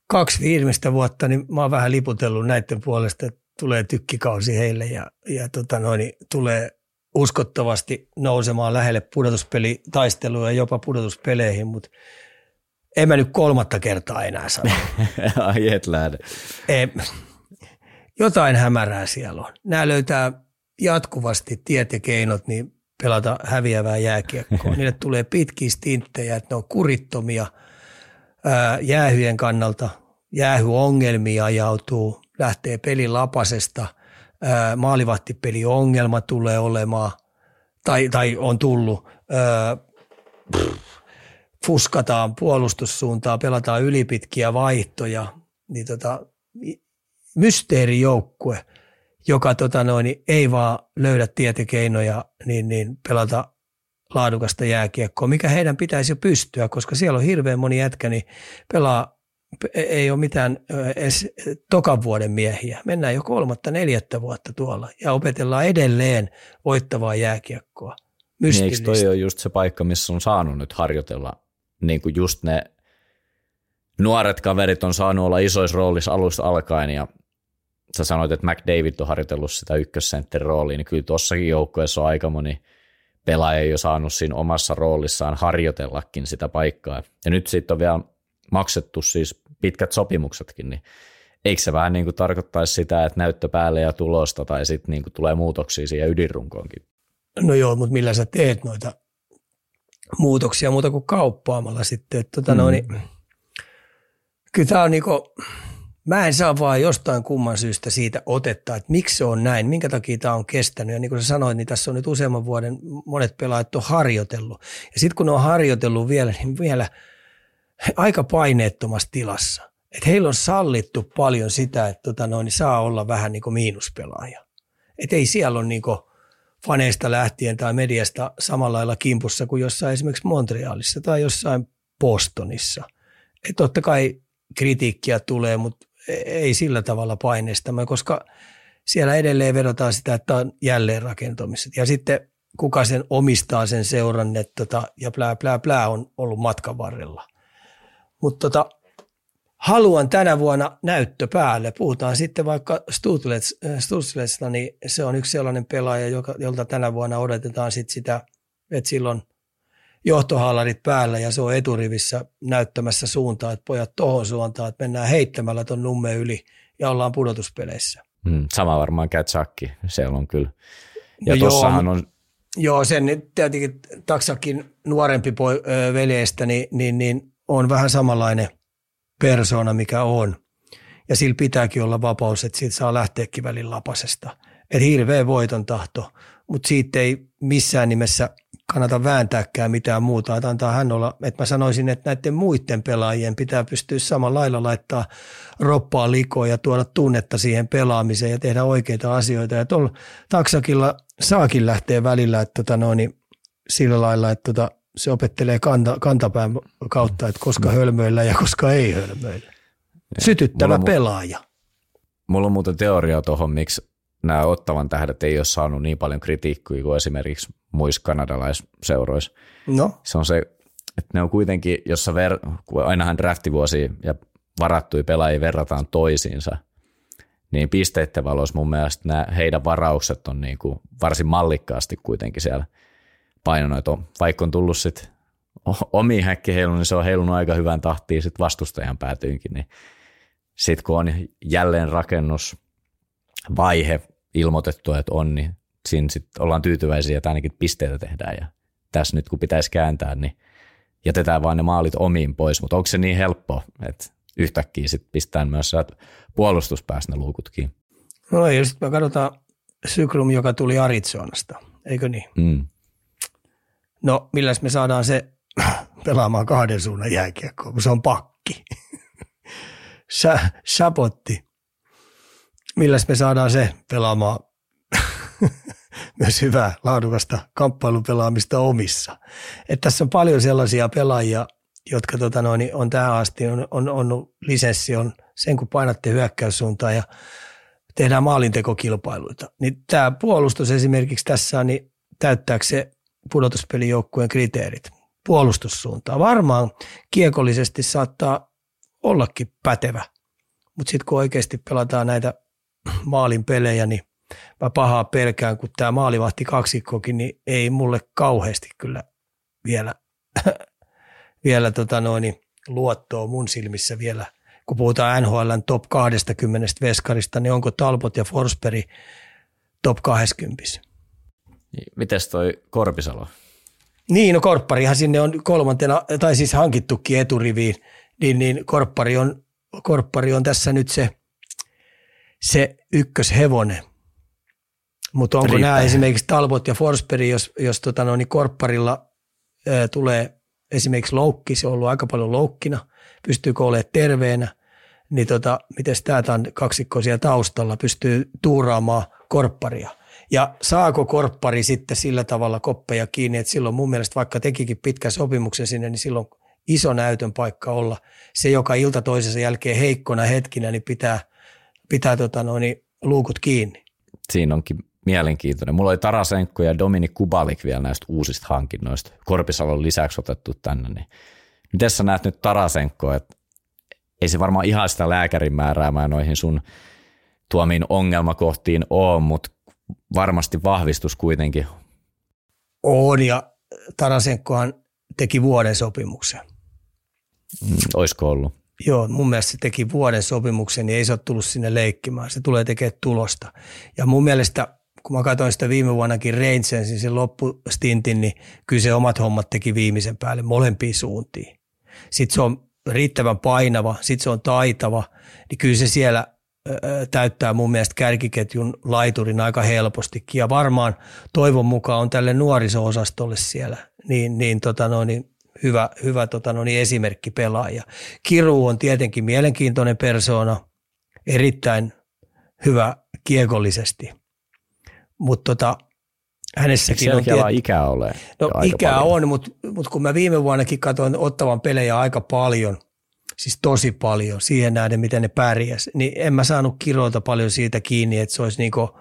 2 viimeistä vuotta, niin mä oon vähän liputellut näiden puolesta, että tulee tykkikausi heille ja tulee uskottavasti nousemaan lähelle pudotuspelitaisteluja ja jopa pudotuspeleihin, mutta en mä nyt 3 kertaa enää sano. Ai et lähde. Jotain hämärää siellä on. Nämä löytää jatkuvasti tiet ja keinot, niin pelata häviävää jääkiekkoa. Niille tulee pitkiä stinttejä, että ne on kurittomia jäähyjen kannalta. Jäähyongelmia ajautuu, lähtee pelin lapasesta, maalivahtipeliongelma tulee olemaan tai on tullut. Fuskataan puolustussuuntaa, pelataan ylipitkiä vaihtoja. Niin mysteerijoukkue, joka ei vaan löydä tietekeinoja niin pelata laadukasta jääkiekkoa, mikä heidän pitäisi jo pystyä, koska siellä on hirveän moni jätkä, niin ei ole mitään edes tokan vuoden miehiä. Mennään jo 3., 4. vuotta tuolla ja opetellaan edelleen voittavaa jääkiekkoa. Mystillistä. Niin, eikö toi ole just se paikka, missä on saanut nyt harjoitella niin kuin just ne nuoret kaverit on saanut olla isoissa roolissa alusta alkaen ja sä sanoit, että McDavid on harjoitellut sitä ykkössentterin roolia, niin kyllä tuossakin joukkueessa on aika moni pelaaja jo saanut siinä omassa roolissaan harjoitellakin sitä paikkaa. Ja nyt siitä on vielä maksettu siis pitkät sopimuksetkin, niin eikö se vähän niin kuin tarkoittaisi sitä, että näyttö päälle ja tulosta tai sitten niin kuin tulee muutoksia siihen ydinrunkoonkin? No joo, mutta millä sä teet noita muutoksia muuta kuin kauppaamalla sitten. Että kyllä tämä on niin kuin, mä en saa vaan jostain kumman syystä siitä otetta, että miksi se on näin, minkä takia tämä on kestänyt. Ja niin kuin sä sanoit, niin tässä on nyt useamman vuoden monet pelaajat on harjoitellut. Ja sitten kun ne on harjoitellut vielä, niin vielä aika paineettomassa tilassa. Että heillä on sallittu paljon sitä, että niin saa olla vähän niin kuin miinuspelaaja. Että ei siellä ole niin kuin faneista lähtien tai mediasta samalla lailla kimpussa kuin jossain esimerkiksi Montrealissa tai jossain Bostonissa. Että totta kai kritiikkiä tulee, mutta ei sillä tavalla paineistamaan, koska siellä edelleen vedotaan sitä, että on jälleenrakentamista. Ja sitten kuka sen omistaa sen seuran, että ja plää on ollut matkan varrella. Mutta haluan tänä vuonna näyttö päälle. Puhutaan sitten vaikka Stutzletsna, niin se on yksi sellainen pelaaja, jolta tänä vuonna odotetaan sit sitä, että silloin johtohaalarit päällä ja se on eturivissä näyttämässä suuntaa, että pojat tohon suuntaan, että mennään heittämällä ton numme yli ja ollaan pudotuspeleissä. Sama varmaan Katsakki, se on kyllä. Ja no tossahan on... Joo, sen tietenkin Taksakin nuorempi veljeistä, niin on vähän samanlainen persona, mikä on. Ja sillä pitääkin olla vapaus, että siitä saa lähteäkin välillä lapasesta. Että hirveä voiton tahto, mutta siitä ei missään nimessä kannata vääntääkään mitään muuta. Että antaa hän olla, että mä sanoisin, että näiden muiden pelaajien pitää pystyä samalla lailla laittaa roppaa likoon ja tuoda tunnetta siihen pelaamiseen ja tehdä oikeita asioita. Ja tuolla Taksakilla saakin lähteä välillä, että sillä lailla, että se opettelee kantapään kautta, että koska hölmöillä ja koska ei hölmöillä. Sytyttävä pelaaja. Mulla on muuten teoria tuohon, miksi nämä Ottavan tähdet ei ole saanut niin paljon kritiikkiä kuin esimerkiksi muissa kanadalaisseuroissa. No. Se on se, että ne on kuitenkin, kun ainahan draftivuosia ja varattuja pelaajia verrataan toisiinsa, niin pisteiden valossa mun mielestä nämä heidän varaukset on niin kuin varsin mallikkaasti kuitenkin siellä painonoito. Vaikka on tullut sitten omiin häkkiheilun, niin se on heilunut aika hyvän tahtiin sitten vastustajan päätyynkin. Niin sitten kun on jälleen rakennusvaihe ilmoitettu, että on, niin siinä sitten ollaan tyytyväisiä, että ainakin pisteitä tehdään. Ja tässä nyt kun pitäisi kääntää, niin jätetään vaan ne maalit omiin pois. Mutta onko se niin helppoa, että yhtäkkiä sitten pistetään myös puolustuspäässä ne luukutkin? No ei, sitten me katsotaan Syklum, joka tuli Arizonasta, eikö niin? Mm. No, milläs me saadaan se pelaamaan kahden suunnan jääkiekkoon, kun se on pakki. Sapotti. Milläs me saadaan se pelaamaan myös hyvää, laadukasta kamppailupelaamista omissa. Et tässä on paljon sellaisia pelaajia, jotka on tähän asti, on lisenssi, on sen kun painatte hyökkäyssuuntaan ja tehdään maalintekokilpailuita. Niin tämä puolustus esimerkiksi tässä, niin täyttääkö se pudotuspelijoukkueen kriteerit puolustussuuntaan. Varmaan kiekollisesti saattaa ollakin pätevä, mutta sitten kun oikeasti pelataan näitä maalin pelejä, niin mä pahaa pelkään, kun tämä maalivahti kaksikkokin, niin ei mulle kauheasti kyllä vielä luottoa mun silmissä vielä. Kun puhutaan NHL:n top 20 veskarista, niin onko Talbot ja Forsberg top 20? Mites toi Korpisalo? Niin, no Korpparihan sinne on kolmantena, tai siis hankittukin eturiviin, niin Korppari on tässä nyt se ykköshevonen. Mutta onko nämä esimerkiksi Talbot ja Forsberg, jos niin Korpparilla tulee esimerkiksi loukki, se on ollut aika paljon loukkina, pystyykö olemaan terveenä, niin mites tää on kaksikko siellä taustalla, pystyy tuuraamaan Korpparia. Ja saako Korppari sitten sillä tavalla koppeja kiinni, että silloin mun mielestä vaikka tekikin pitkä sopimuksen sinne, niin silloin iso näytön paikka olla. Se, joka ilta toisensa jälkeen heikkona hetkinä, niin pitää luukut kiinni. Siinä onkin mielenkiintoinen. Mulla oli Tarasenko ja Dominik Kubalik vielä näistä uusista hankinnoista. Korpisalon lisäksi otettu tänne. Niin. Miten sä näet nyt Tarasenkoa? Ei se varmaan ihan sitä lääkärin määräämään noihin sun tuomiin ongelmakohtiin on, mutta varmasti vahvistus kuitenkin. On, ja Tarasenkohan teki vuoden sopimuksen. Oisko ollut? Joo, mun mielestä se teki vuoden sopimuksen, niin ei se ole tullut sinne leikkimään. Se tulee tekemään tulosta. Ja mun mielestä, kun mä katsoin sitä viime vuonnakin Rangersin sen loppustintin, niin kyllä se omat hommat teki viimeisen päälle molempiin suuntiin. Sitten se on riittävän painava, sitten se on taitava, niin kyllä se siellä täyttää mun mielestä kärkiketjun laiturin aika helpostikin. Ja varmaan toivon mukaan on tälle nuoriso-osastolle siellä hyvä esimerkki pelaaja. Kiru on tietenkin mielenkiintoinen persoona, erittäin hyvä kiekollisesti, mutta hänessäkin on ikää ole. No ikää on, mutta kun mä viime vuonnakin katsoin Ottavan pelejä aika paljon, siis tosi paljon, siihen nähden miten ne pärjäs, niin en mä saanut Kirolta paljon siitä kiinni, että se olisi niinku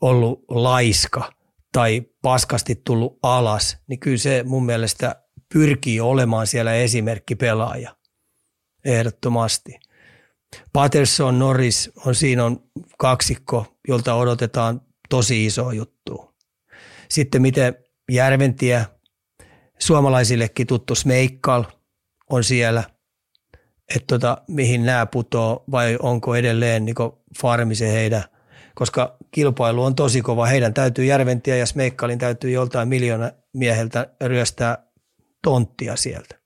ollut laiska tai paskasti tullut alas, niin kyllä se mun mielestä pyrkii olemaan siellä esimerkki pelaaja ehdottomasti. Patterson, Norris on siinä on kaksikko, jolta odotetaan tosi iso juttu. Sitten miten Järventie, suomalaisillekin tuttu Smeikkal on siellä, että mihin nämä putoo vai onko edelleen niin Farmisen heidän, koska kilpailu on tosi kova. Heidän täytyy Järventiä ja Smeikkalin täytyy joltain miljoona mieheltä ryöstää tonttia sieltä.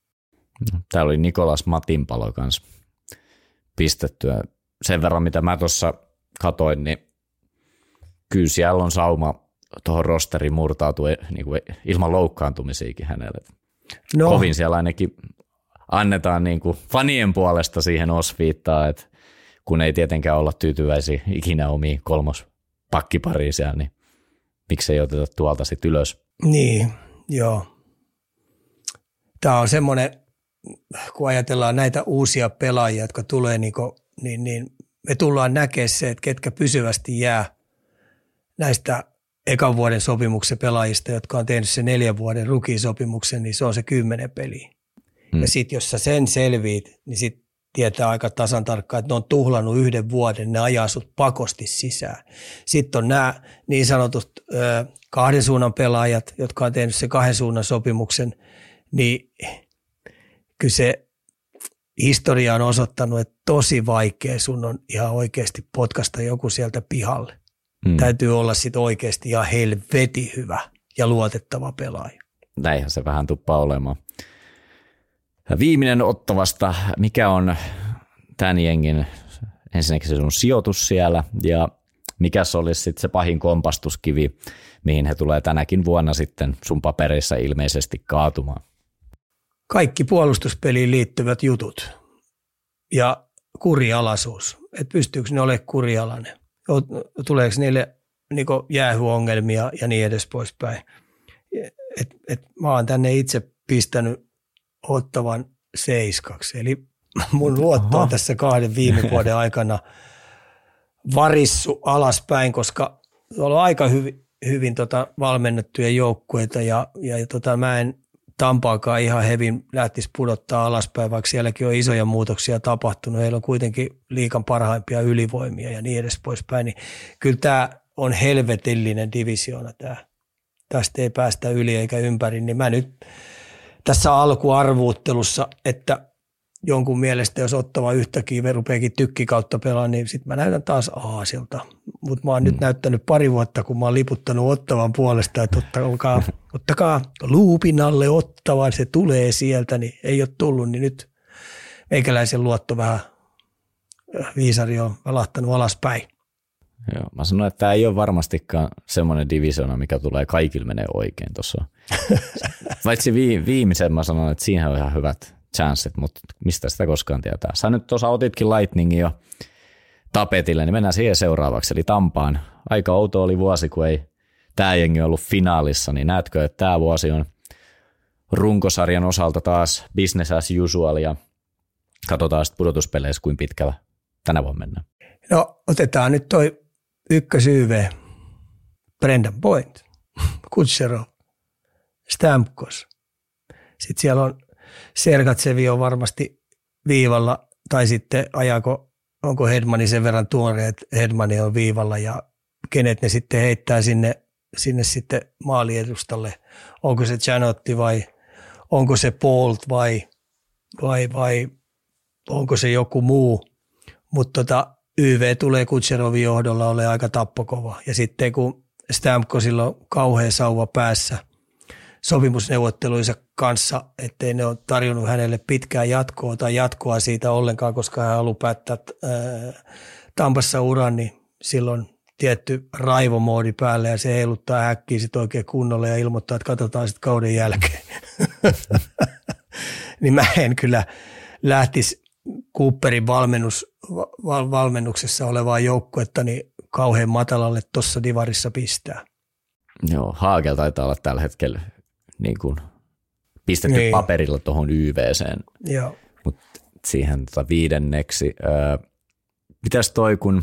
Täällä oli Nikolas Matinpalo kanssa pistettyä. Sen verran, mitä mä tuossa katoin, niin kyllä siellä on sauma tuohon rosteriin murtautua niin kuin ilman loukkaantumisiakin hänelle. No. Kovin siellä ainakin annetaan niin kuin fanien puolesta siihen osviittaa, että kun ei tietenkään olla tyytyväisiä ikinä omiin kolmospakkipariin siellä, niin miksei oteta tuolta sitten ylös? Niin, joo. Tämä on semmoinen, kun ajatellaan näitä uusia pelaajia, jotka tulee, niin me tullaan näkemään se, että ketkä pysyvästi jää näistä ekan vuoden sopimuksen pelaajista, jotka on tehnyt se 4 vuoden rookie-sopimuksen, niin se on se 10 peliä. Ja sitten jos sä sen selviit, niin sitten tietää aika tasan tarkkaan, että ne on tuhlannut 1 vuoden, ne ajaa sut pakosti sisään. Sitten on nämä niin sanotut 2 suunnan pelaajat, jotka on tehnyt se 2 suunnan sopimuksen, niin kyllä se historia on osoittanut, että tosi vaikea sun on ihan oikeasti potkaista joku sieltä pihalle. Täytyy olla sitten oikeasti ihan helveti hyvä ja luotettava pelaaja. Näinhän se vähän tuppaa olemaan. Viimeinen Ottavasta, mikä on tämän jengin ensinnäkin se sun sijoitus siellä ja mikä se olisi sitten se pahin kompastuskivi, mihin he tulee tänäkin vuonna sitten sun paperissa ilmeisesti kaatumaan? Kaikki puolustuspeliin liittyvät jutut ja kurialaisuus, että pystyykö ne olemaan kurialainen, tuleeko niille niinku jäähyongelmia ja niin edes poispäin. Et mä oon tänne itse pistänyt Ottavan 7:2. Eli mun luotto on tässä 2 viime vuoden aikana varissu alaspäin, koska on aika hyvin valmennettuja joukkueita ja mä en Tampaakaan ihan hevin lähtisi pudottaa alaspäin, vaikka sielläkin on isoja muutoksia tapahtunut. Heillä on kuitenkin liigan parhaimpia ylivoimia ja niin edes poispäin. Niin kyllä tämä on helvetillinen divisioona tämä. Tästä ei päästä yli eikä ympäri, niin mä nyt tässä alkuarvuuttelussa, että jonkun mielestä jos Ottava yhtäkkiä rupeakin tykki kautta pelaa, niin sitten mä näytän taas aasilta. Mutta mä oon nyt näyttänyt 2 vuotta, kun mä oon liputtanut Ottavan puolesta, että ottakaa luupin alle Ottavan, se tulee sieltä, niin ei ole tullut. Niin nyt meikäläisen luotto vähän viisari on valahtanut alaspäin. Joo, mä sanon, että tämä ei ole varmastikaan semmoinen divisioona, mikä tulee kaikille menee oikein tuossa. Vaitsi viimeisen mä sanon, että siinä on ihan hyvät chanssit, mutta mistä sitä koskaan tietää. Sä nyt tuossa otitkin Lightningin jo tapetille, niin mennään siihen seuraavaksi, eli Tampaan. Aika outo oli vuosi, kun ei tämä jengi ollut finaalissa, niin näetkö, että tämä vuosi on runkosarjan osalta taas business as usual, ja katsotaan sitten pudotuspeleissä, kuin pitkällä tänä vuonna mennään. No, otetaan nyt toi ykkösyyve, Brendan Point, Kutsero, Stamkos. Sitten siellä on Sergatsevi on varmasti viivalla, tai sitten ajako onko Hedmani sen verran tuore, että Hedmani on viivalla ja kenet ne sitten heittää sinne sitten maaliedustalle. Onko se Gianotti vai onko se Polt vai onko se joku muu. Mutta YV tulee Kutšerovin johdolla ole aika tappokova. Ja sitten kun Stamkosilla on kauhean sauva päässä sopimusneuvotteluinsa kanssa, ettei ne ole tarjonnut hänelle pitkää jatkoa tai jatkoa siitä ollenkaan, koska hän haluaa päättää Tampassa uran, niin silloin tietty raivomoodi päälle ja se heiluttaa häkkiä sit oikein kunnolla ja ilmoittaa, että katsotaan sitten kauden jälkeen. Niin mä en kyllä lähtisi Cooperin valmennuksessa olevaa joukkuetta niin kauhean matalalle tuossa divarissa pistää. Joo, Haagel taitaa olla tällä hetkellä niin kuin pistetty niin paperilla tuohon YV:seen. Joo. Mut siihen viidenneksi. Mitäs toi kun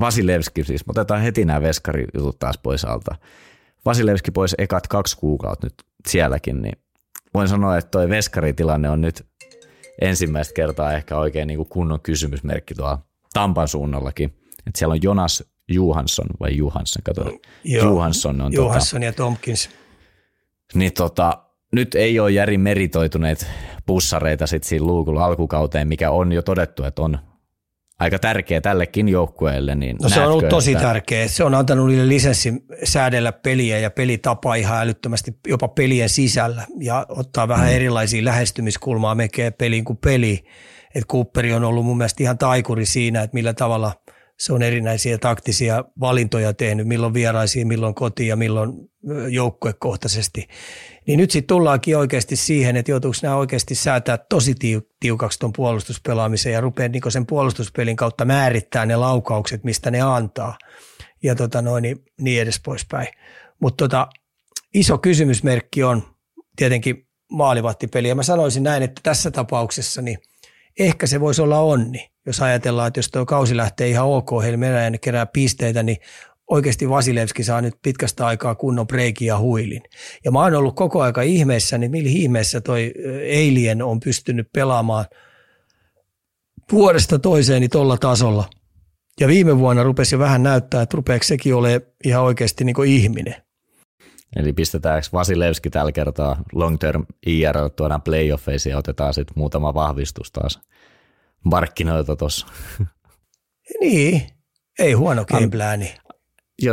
Vasilevski siis, otetaan heti nämä veskarijutut taas pois alta. Vasilevski pois ekat 2 kuukautta nyt sielläkin, niin voin sanoa, että toi veskaritilanne on nyt ensimmäistä kertaa ehkä oikein niin kuin kunnon kysymysmerkki tuolla Tampan suunnallakin. Et siellä on Jonas Johansson vai Johansson, katsotaan. Johansson on Johansson ja Tomkins. Niin nyt ei ole järin meritoituneet pussareita sit siinä luukulla alkukauteen, mikä on jo todettu, että on aika tärkeä tällekin joukkueelle. Niin no se on ollut tosi tärkeä. Se on antanut niille lisenssin säädellä peliä ja pelitapaa ihan älyttömästi jopa pelien sisällä ja ottaa vähän erilaisia lähestymiskulmaa mekee peliin kuin peliin. Et Cooperi on ollut mun mielestä ihan taikuri siinä, että millä tavalla se on erinäisiä taktisia valintoja tehnyt, milloin vieraisiin, milloin kotiin ja milloin joukkuekohtaisesti. Niin nyt sitten tullaankin oikeasti siihen, että joutuuko nämä oikeasti säätää tosi tiukaksi tuon puolustuspelaamisen ja rupeaa niin sen puolustuspelin kautta määrittää ne laukaukset, mistä ne antaa ja niin edes poispäin. Mutta iso kysymysmerkki on tietenkin maalivahtipeli ja mä sanoisin näin, että tässä tapauksessa niin ehkä se voisi olla onni, jos ajatellaan, että jos tuo kausi lähtee ihan ok, heillä mennään ja ne kerää pisteitä, niin oikeasti Vasilevski saa nyt pitkästä aikaa kunnon breikin ja huilin. Ja mä oon ollut koko aika ihmeessä, niin millä ihmeessä toi Alien on pystynyt pelaamaan vuodesta toiseen niin tolla tasolla. Ja viime vuonna rupesi vähän näyttää, että rupeeko sekin olemaan ihan oikeasti niin kuin ihminen. Eli pistetäänkö Vasilevski tällä kertaa long term IR tuodaan playoffeisiin ja otetaan sitten muutama vahvistus taas markkinoilta tuossa. Niin, ei huono gamepläni.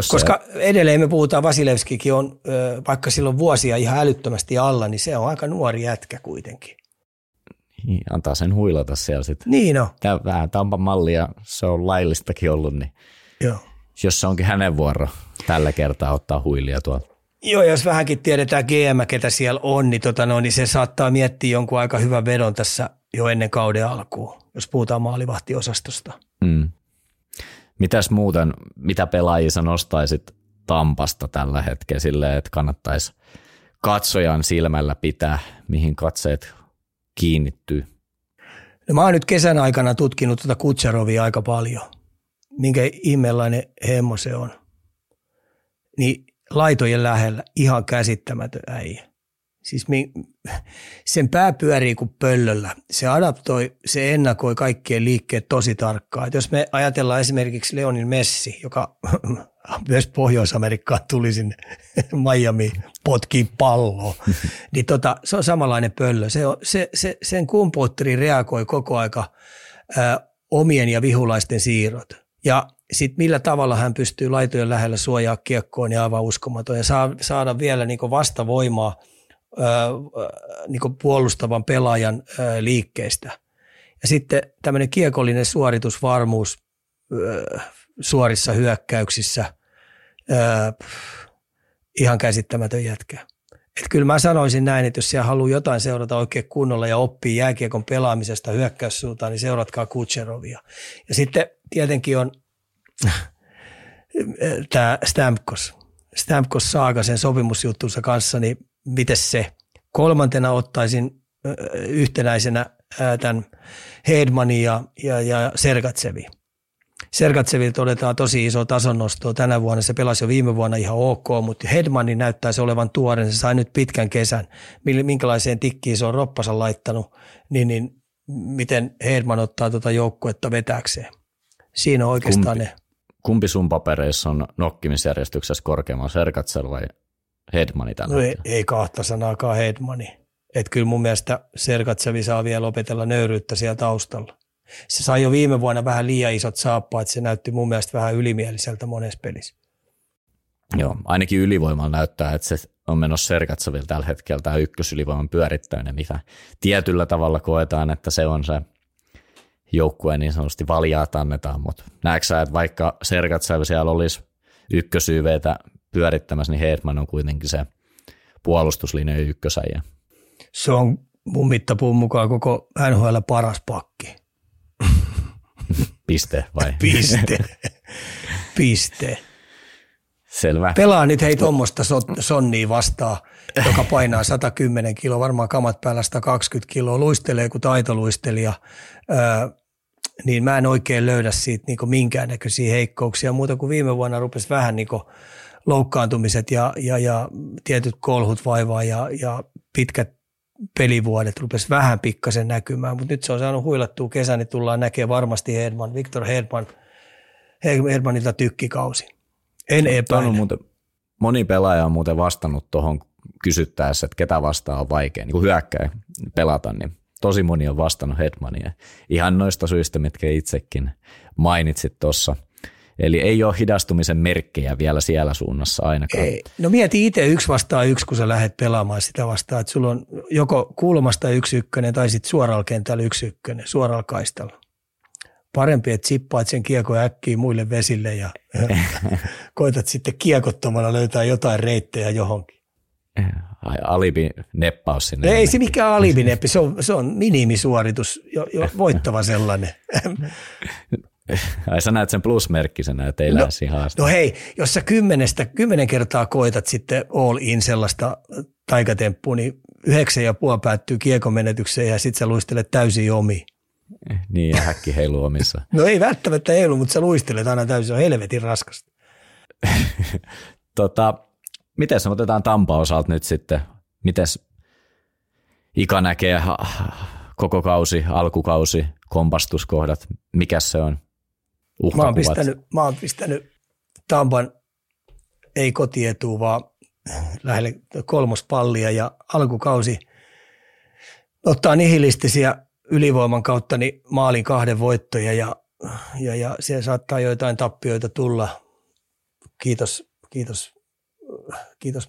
Koska edelleen me puhutaan, Vasilevskikin on, vaikka silloin vuosia ihan älyttömästi alla, niin se on aika nuori jätkä kuitenkin. Niin, antaa sen huilata siellä sitten. Niin on. Tämä vähän Tampan mallia, se on laillistakin ollut, niin joo. Jos se onkin hänen vuoro tällä kertaa ottaa huilia tuolta. Joo, jos vähänkin tiedetään GM, ketä siellä on, niin, niin se saattaa miettiä jonkun aika hyvän vedon tässä jo ennen kauden alkuun, jos puhutaan maalivahtiosastosta. Mm. Mitäs muuten, mitä pelaajia nostaisit Tampasta tällä hetkellä silleen, että kannattaisi katsojan silmällä pitää, mihin katseet kiinnittyy? No mä oon nyt kesän aikana tutkinut Kutšerovia aika paljon, minkä ihmeellainen hemmo se on. Niin laitojen lähellä ihan käsittämätön äijä. Siis sen pää pyörii kuin pöllöllä. Se adaptoi, se ennakoi kaikkien liikkeet tosi tarkkaan. Et jos me ajatellaan esimerkiksi Leonel Messi, joka myös Pohjois-Amerikkaan tuli sinne Miami potkiin palloon, niin se on samanlainen pöllö. Sen kumpuutteri reagoi koko aika omien ja vihulaisten siirrot. Ja sitten millä tavalla hän pystyy laitojen lähellä suojaa kiekkoon ja aivan uskomaton ja saada vielä niinku vastavoimaa niinku puolustavan pelaajan liikkeestä. Ja sitten tämmöinen kiekollinen suoritusvarmuus suorissa hyökkäyksissä, ihan käsittämätön jätkä. Et kyllä mä sanoisin näin, että jos siellä haluaa jotain seurata oikein kunnolla ja oppii jääkiekon pelaamisesta hyökkäyssuuntaan, niin seuratkaa Kutšerovia. Ja sitten tietenkin on tämä Stamkos Saga sen sopimusjuttunsa kanssa, niin mites se? Kolmantena ottaisin yhtenäisenä tämän Hedmanin ja Sergatsevin. Sergatseville todetaan tosi iso tasonnostoa tänä vuonna. Se pelasi jo viime vuonna ihan ok, mutta Hedmanin näyttäisi olevan tuoren. Se sai nyt pitkän kesän. Minkälaiseen tikkiin se on roppansa laittanut, niin miten Hedman ottaa tuota joukkuetta vetääkseen. Siinä on oikeastaan kumpi, ne. Kumpi sun papereissa on nokkimisjärjestyksessä korkeamman, Sergatsel vai Hedmani tällä hetkellä? Ei kahta sanaakaan Hedmani. Että kyllä mun mielestä Sergatsevi saa vielä opetella nöyryyttä siellä taustalla. Se sai jo viime vuonna vähän liian isot saappaat, se näytti mun mielestä vähän ylimieliseltä monessa pelissä. Joo, ainakin ylivoimalla näyttää, että se on menossa Sergatsevilla tällä hetkellä tämä ykkösylivoiman pyörittäinen, mitä tietyllä tavalla koetaan, että se on se joukkue niin sanotusti valjaat annetaan, mutta näetkö sä, että vaikka Sergatsev siellä olisi ykkösyyveitä pyörittämässä, niin Hedman on kuitenkin se puolustuslinjan ykkösäjä. Se on mun mittapuun mukaan koko NHL paras pakki. Piste vai? Piste. Piste. Selvä. Pelaa nyt hei tuommoista sonnia vastaan, joka painaa 110 kiloa, varmaan kamat päällä 120 kiloa, luistelee kuin taitoluistelija, niin mä en oikein löydä siitä niin minkäännäköisiä heikkouksia, muuta kuin viime vuonna rupesi vähän niin loukkaantumiset ja tietyt kolhut vaivaa ja pitkät pelivuodet rupesi vähän pikkasen näkymään, mutta nyt se on saanut huilattua kesän, niin tullaan näkemään varmasti Hedman, Viktor Hedman, Hedmanilta tykkikausi. En epäile. Moni pelaaja on muuten vastannut tuohon kysyttäessä, että ketä vastaan on vaikea niin hyökkää pelata, niin tosi moni on vastannut Hedmania. Ihan noista syistä, mitkä itsekin mainitsit tuossa. Eli ei ole hidastumisen merkkejä vielä siellä suunnassa ainakaan. Ei. No mieti itse 1 vastaan 1, kun sä lähdet pelaamaan sitä vastaan, että sulla on joko kulmasta 1-1 tai sitten suoralla kentällä 1-1, suoralla kaistalla. Parempi, että sippaat sen kiekon äkkiä muille vesille ja koitat sitten kiekottomana löytää jotain reittejä johonkin. Alibi-neppaus sinne. Ei jonnekin. Se mikään alibi-neppi, se on minimisuoritus, jo voittava sellainen. Ai sä näet sen plusmerkkisenä, että ei lähde siihen haastaa. No hei, jos sä 10 kertaa koitat sitten all in sellaista taikatemppua, niin 9,5 päättyy kiekon menetykseen ja sit sä luistelet täysin omiin. Niin, ja häkki heiluu omissa. No ei välttämättä heilu, mutta sä luistelet aina täysin, on helvetin raskasta. Miten se otetaan Tampaa osalta nyt sitten? Mites Ika näkee koko kausi, alkukausi, kompastuskohdat? Mikä se on? Uhkakuvat? Mä oon pistänyt Tampan, ei kotietua, vaan lähelle 3. pallia ja alkukausi ottaa nihilistisiä ylivoiman kautta niin maalin 2 voittoja ja siellä saattaa joitain tappioita tulla. Kiitos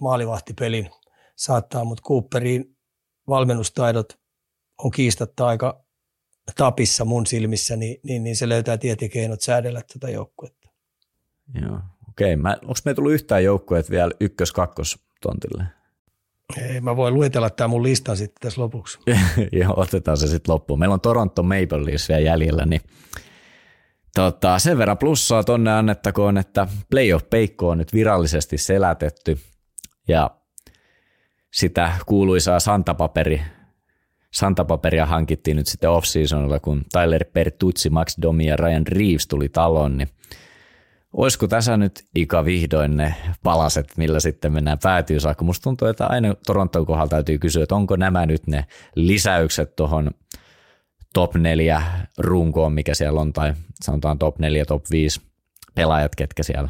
maalivahtipelin saattaa, mutta Cooperin valmennustaidot on kiistatta aika tapissa mun silmissä, niin se löytää tietikeinot säädellä tätä joukkuetta. Joo, okei. Onko me tullut yhtään joukkueet vielä 1-2 tontille? Ei, mä voin luetella tämä mun listan sitten tässä lopuksi. Joo, otetaan se sitten loppuun. Meillä on Toronto Maple Leafs vielä jäljellä, niin sen verran plussaa tonne annettakoon, että playoff-peikko on nyt virallisesti selätetty ja sitä kuuluisaa santapaperia hankittiin nyt sitten off-seasonilla, kun Tyler Bertuzzi, Max Domi ja Ryan Reeves tuli taloon, niin olisiko tässä nyt Ika vihdoin ne palaset, millä sitten mennään päätyyn saakka? Musta tuntuu, että aina Toronton kohdalla täytyy kysyä, että onko nämä nyt ne lisäykset tuohon top 4 runkoon, mikä siellä on, tai sanotaan top 4, top 5 pelaajat, ketkä siellä,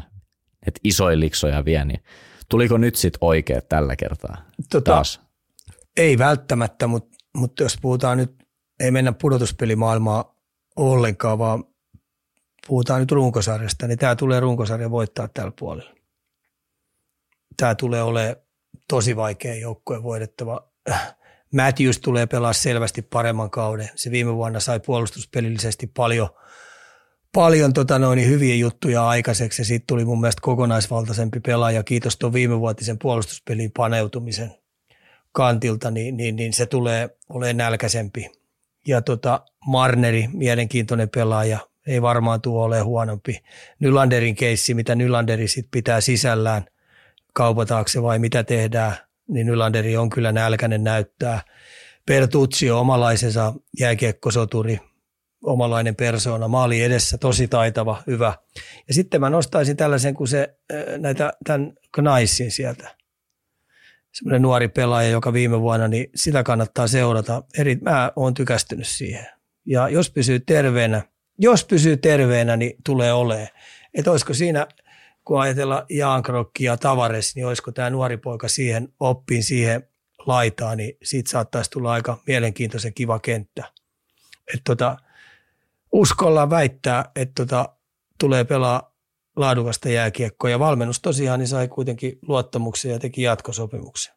että isoja liksoja vie, niin tuliko nyt sitten oikeat tällä kertaa taas? Ei välttämättä, mutta jos puhutaan nyt, ei mennä pudotuspelimaailmaa ollenkaan, vaan puhutaan nyt runkosarjasta, niin tämä tulee runkosarja voittaa tällä puolella. Tämä tulee olemaan tosi vaikea joukkueen voidettava. Matthews tulee pelaa selvästi paremman kauden. Se viime vuonna sai puolustuspelillisesti paljon hyviä juttuja aikaiseksi ja siitä tuli mun mielestä kokonaisvaltaisempi pelaaja. Kiitos tuon viimevuotisen puolustuspeliin paneutumisen kantilta, niin se tulee olemaan nälkäisempi. Ja Marneri, mielenkiintoinen pelaaja. Ei varmaan tuo ole huonompi. Nylanderin keissi, mitä Nylanderi sit pitää sisällään, kaupataakse vai mitä tehdään, niin Nylanderi on kyllä nälkäinen näyttää. Bertuzzi on omalaisensa jääkiekkosoturi, omalainen persoona, maali edessä, tosi taitava, hyvä. Ja sitten mä nostaisin tällaisen, kun se tämän Knaissin sieltä. Semmoinen nuori pelaaja, joka viime vuonna, niin sitä kannattaa seurata. Mä oon tykästynyt siihen. Ja jos pysyy terveenä, niin tulee olemaan. Että olisiko siinä, kun ajatellaan Jaankrokki ja Tavares, niin olisiko tämä nuori poika siihen oppiin, siihen laitaan, niin siitä saattaisi tulla aika mielenkiintoisen kiva kenttä. Että uskallan väittää, että tulee pelaa laadukasta jääkiekkoa. Ja valmennus tosiaan niin sai kuitenkin luottamuksen ja teki jatkosopimuksen.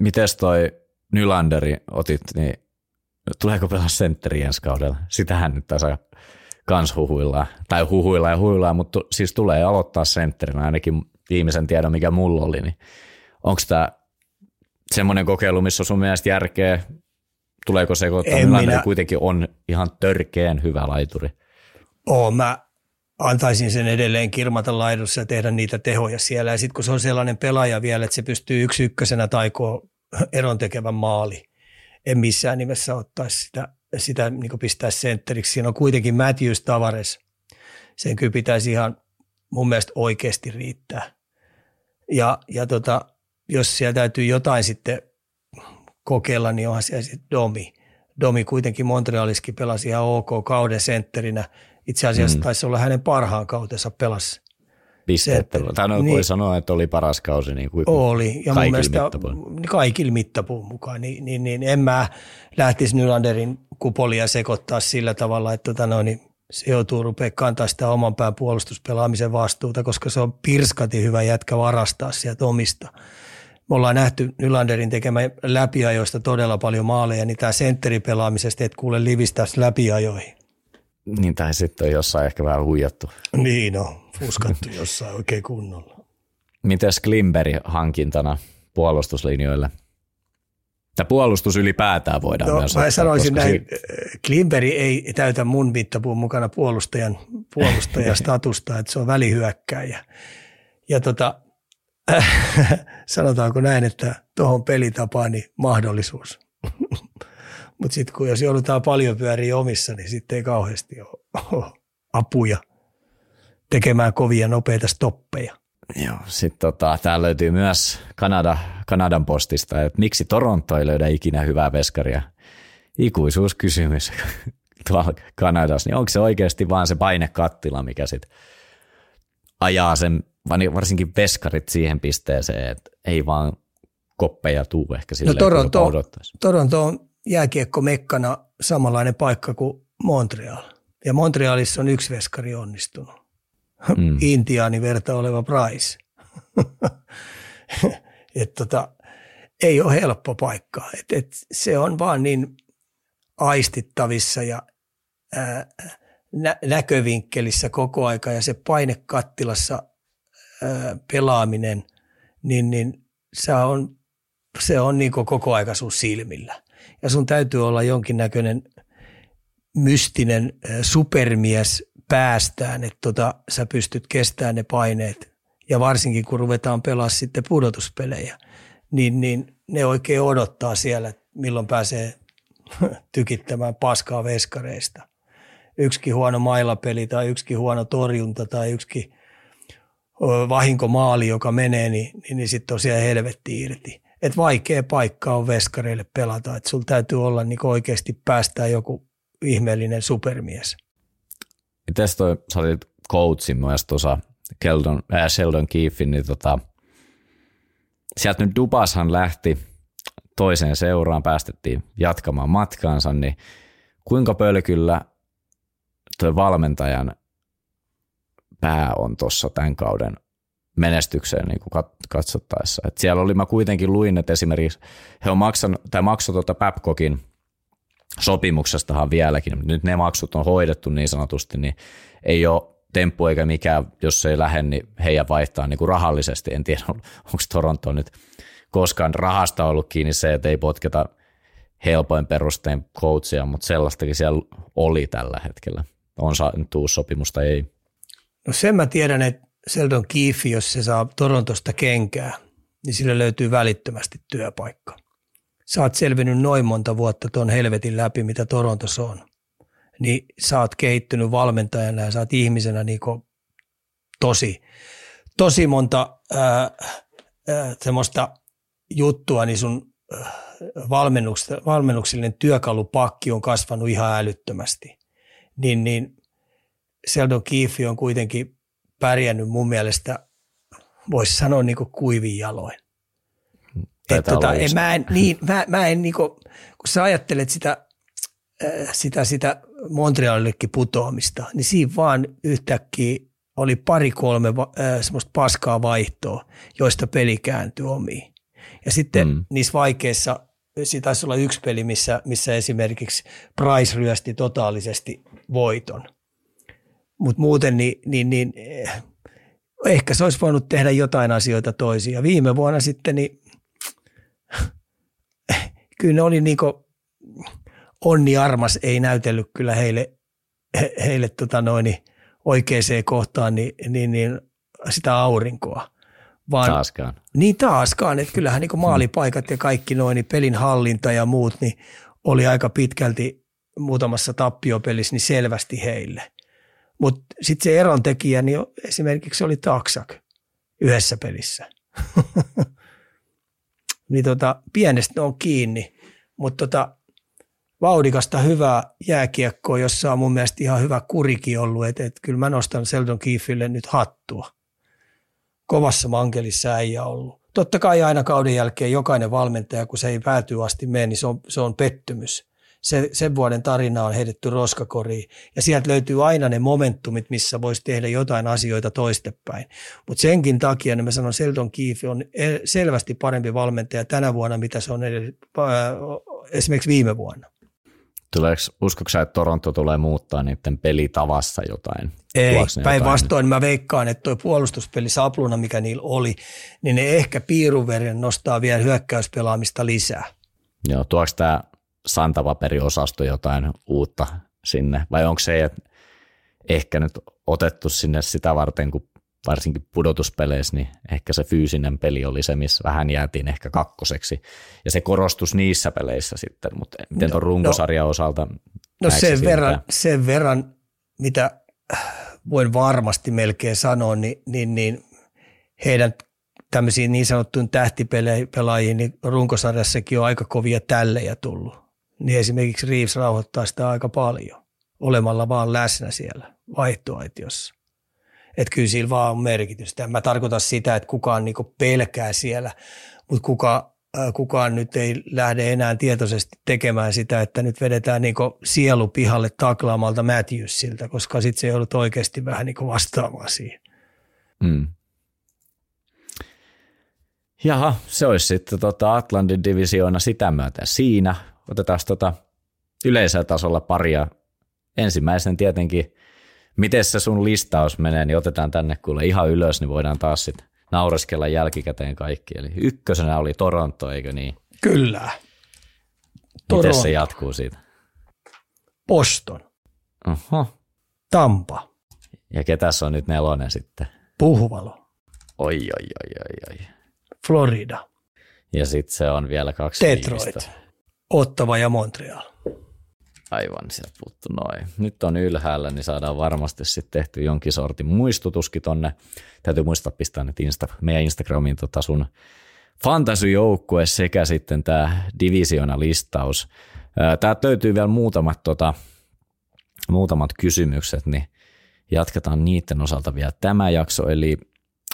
Mites toi Nylanderi otit, niin tuleeko pelaa sentteri ensi kaudella? Sitähän nyt taas kans huhuillaan, mutta siis tulee aloittaa sentterinä ainakin viimeisen tiedon, mikä mulla oli. Niin onko tämä semmoinen kokeilu, missä sun mielestä järkeä? Tuleeko se, kun Nylander kuitenkin on ihan törkeän hyvä laituri? Mä antaisin sen edelleen kirmata laidussa ja tehdä niitä tehoja siellä. Ja sitten kun se on sellainen pelaaja vielä, että se pystyy yksi ykkösenä taikoon eron tekevän maali. En missään nimessä ottaisi sitä niin pistää sentteriksi. Siinä on kuitenkin Matthews, Tavares. Sen kyllä pitäisi ihan mun mielestä oikeasti riittää. Ja jos siellä täytyy jotain sitten kokeilla, niin onhan siellä sitten Domi. Domi kuitenkin Montrealissakin pelasi ihan OK kauden sentterinä. Itse asiassa taisi olla hänen parhaan kautensa pelasi. Voi sanoa, että oli paras kausi niin kuin oli. Ja kaikilla mittapuun. Kaikilla mittapuun mukaan. Niin en mä lähtisi Nylanderin kupolia sekoittaa sillä tavalla, että se joutuu rupeaa kantaa sitä oman pään puolustuspelaamisen vastuuta, koska se on pirskati hyvä jätkä varastaa sieltä omista. Me ollaan nähty Nylanderin tekemään läpiajoista todella paljon maaleja, niin tämä sentteripelaamisesta et kuule livistäisi läpiajoihin. Niin, tai sitten on jossain ehkä vähän huijattu. Niin on, fuskattu jossain oikein kunnolla. Mites Klimberg hankintana puolustuslinjoille? Tämä puolustus ylipäätään voidaan myös ottaa. Mä sanoisin näin, Klimberg ei täytä mun mittapuun mukana puolustajan statusta, että se on välihyökkäjä. Ja sanotaanko näin, että tuohon pelitapaan niin mahdollisuus. Mutta sitten kun jos joudutaan paljon pyöriä omissa, niin sitten ei kauheasti ole apuja tekemään kovia nopeita stoppeja. Joo, sitten tää löytyy myös Kanadan postista, että miksi Toronto ei löydä ikinä hyvää veskaria. Ikuisuuskysymys tuolla Kanadassa, niin onko se oikeasti vaan se painekattila, mikä sitten ajaa sen, varsinkin veskarit siihen pisteeseen, että ei vaan koppeja tuu ehkä silleen, kun odottaisi. Toronto on jääkiekkomekkana samanlainen paikka kuin Montreal. Ja Montrealissa on yksi veskari onnistunut. Intiaani verta oleva Price. Ei ole helppo paikka. Se on vaan niin aistittavissa ja näkövinkkelissä koko aika. Ja se painekattilassa pelaaminen, niin se on niin kuin koko aika sun silmillä. Ja sun täytyy olla jonkinnäköinen mystinen supermies päästään, että sä pystyt kestämään ne paineet. Ja varsinkin kun ruvetaan pelaamaan sitten pudotuspelejä, niin ne oikein odottaa siellä, milloin pääsee tykittämään paskaa veskareista. Yksikin huono mailapeli tai yksikin huono torjunta tai yksikin vahinkomaali, joka menee, niin sitten on siellä helvetti irti. Että vaikea paikka on veskareille pelata, että sulla täytyy olla niin oikeasti päästää joku ihmeellinen supermies. Mites toi, sä olit coachin myös tuossa Sheldon Keefin, niin sieltä nyt Dubashan lähti toiseen seuraan, päästettiin jatkamaan matkaansa, niin kuinka pölkyllä toi valmentajan pää on tuossa tämän kauden menestykseen niin katsottaessa. Et siellä oli, mä kuitenkin luin, että esimerkiksi he on maksanut Babcockin sopimuksestahan vieläkin, nyt ne maksut on hoidettu niin sanotusti, niin ei ole temppu eikä mikään, jos ei lähde, niin heidän vaihtaa niin kuin rahallisesti. En tiedä, onko Toronto nyt koskaan rahasta ollut kiinni se, että ei potketa helpoin perustein coachia, mutta sellaistakin siellä oli tällä hetkellä. On saanut uusi sopimus tai ei. No sen mä tiedän, että Sheldon Keefe, jos se saa Torontosta kenkää, niin sille löytyy välittömästi työpaikka. Sä oot selvinnyt noin monta vuotta tuon helvetin läpi, mitä Torontossa on. Niin sä oot kehittynyt valmentajana ja sä oot ihmisenä niin tosi monta semmoista juttua, niin sun valmennuksellinen työkalupakki on kasvanut ihan älyttömästi. Niin Sheldon Keefe on kuitenkin pärjännyt mun mielestä, voisi sanoa, niin kuin kuivin jaloin. Mä en, kun sä ajattelet sitä Montrealillekin putoamista, niin siinä vaan yhtäkkiä oli pari-kolme semmoista paskaa vaihtoa, joista peli kääntyi omiin. Ja sitten niissä vaikeissa, siitä taisi olla yksi peli, missä esimerkiksi Price ryösti totaalisesti voiton. Mutta muuten niin ehkä se olisi voinut tehdä jotain asioita toisia. Viime vuonna sitten niin kyllä ne oli niinku onni armas, ei näytellyt kyllä heille oikeaan kohtaan niin sitä aurinkoa. Vaan, taaskaan. Niin taaskaan, että kyllähän niinku maalipaikat ja kaikki niin pelin hallinta ja muut niin oli aika pitkälti muutamassa tappiopelissä niin selvästi heille. Mutta sitten se erontekijä niin esimerkiksi oli Taksak yhdessä pelissä. Niin pienestä on kiinni, mutta vauhdikasta hyvää jääkiekkoa, jossa on mun mielestä ihan hyvä kurikin ollut. Et kyllä mä nostan Sheldon Keefelle nyt hattua. Kovassa mankelissa äijä ollut. Totta kai aina kauden jälkeen jokainen valmentaja, kun se ei päätyy asti mene, niin se on pettymys. Sen vuoden tarina on heitetty roskakoriin ja sieltä löytyy aina ne momentumit, missä voisi tehdä jotain asioita toistepäin. Mutta senkin takia, niin mä sanon, Sheldon Keefe on selvästi parempi valmentaja tänä vuonna, mitä se on esimerkiksi viime vuonna. Uskotko sä, että Toronto tulee muuttaa niiden pelitavassa jotain? Ei, päinvastoin mä veikkaan, että tuo puolustuspeli sapluna, mikä niillä oli, niin ne ehkä piirun verran nostaa vielä hyökkäyspelaamista lisää. Joo, tuoks tämä santapaperiosasto jotain uutta sinne, vai onko se ehkä nyt otettu sinne sitä varten, kun varsinkin pudotuspeleissä, niin ehkä se fyysinen peli oli se, missä vähän jäätiin ehkä kakkoseksi, ja se korostus niissä peleissä sitten, mutta miten tuon runkosarjan osalta? No sen verran, mitä voin varmasti melkein sanoa, niin heidän tämmöisiin niin sanottuun tähtipelaajiin, niin runkosarjassakin on aika kovia tällejä tullut. Niin esimerkiksi Reeves rauhoittaa sitä aika paljon, olemalla vaan läsnä siellä vaihtoaitiossa. Että kyllä sillä vaan on merkitystä. En mä tarkoita sitä, että kukaan niinku pelkää siellä, mutta kukaan nyt ei lähde enää tietoisesti tekemään sitä, että nyt vedetään niinku sielu pihalle taklaamalta Matthewsilta, koska sitten se ei ollut oikeasti vähän niinku vastaamaan siihen. Mm. Jaha, se olisi sitten Atlantin divisioona sitä myötä siinä. Otetaan yleisellä tasolla paria. Ensimmäisen tietenkin, miten se sun listaus menee, niin otetaan tänne kuule ihan ylös, niin voidaan taas sitten naureskella jälkikäteen kaikki. Eli ykkösenä oli Toronto, eikö niin? Kyllä. Miten se jatkuu siitä? Boston. Oho. Tampa. Ja ketäs on nyt nelonen sitten? Buffalo. Oi. Florida. Ja sitten se on vielä kaksi Detroit. Viimistä. Ottava ja Montreal. Aivan, sieltä puuttu noin. Nyt on ylhäällä, niin saadaan varmasti sitten tehty jonkin sortin muistutuskin tonne. Täytyy muistaa pistää nyt meidän Instagramiin sun fantasy-joukkue sekä sitten tämä divisioonalistaus. Täältä löytyy vielä muutamat kysymykset, niin jatketaan niiden osalta vielä tämä jakso. Eli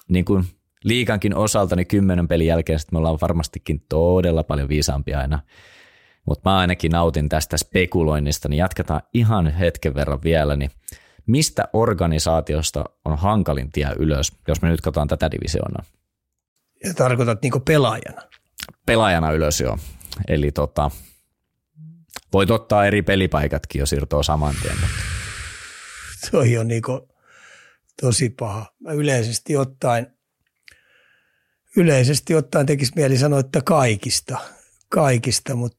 niin kuin liigankin osalta, niin 10 pelin jälkeen sitten me ollaan varmastikin todella paljon viisaampia aina. Mutta mä ainakin nautin tästä spekuloinnista, niin jatketaan ihan hetken verran vielä. Niin mistä organisaatiosta on hankalin tie ylös, jos me nyt katsotaan tätä divisioonaa? Ja tarkoitat niinku pelaajana? Pelaajana ylös, joo. Eli voit ottaa eri pelipaikatkin, jos irtoaa saman tien. Toi on niinku tosi paha. Mä yleisesti ottaen tekisi mieli sanoa, että kaikista, mutta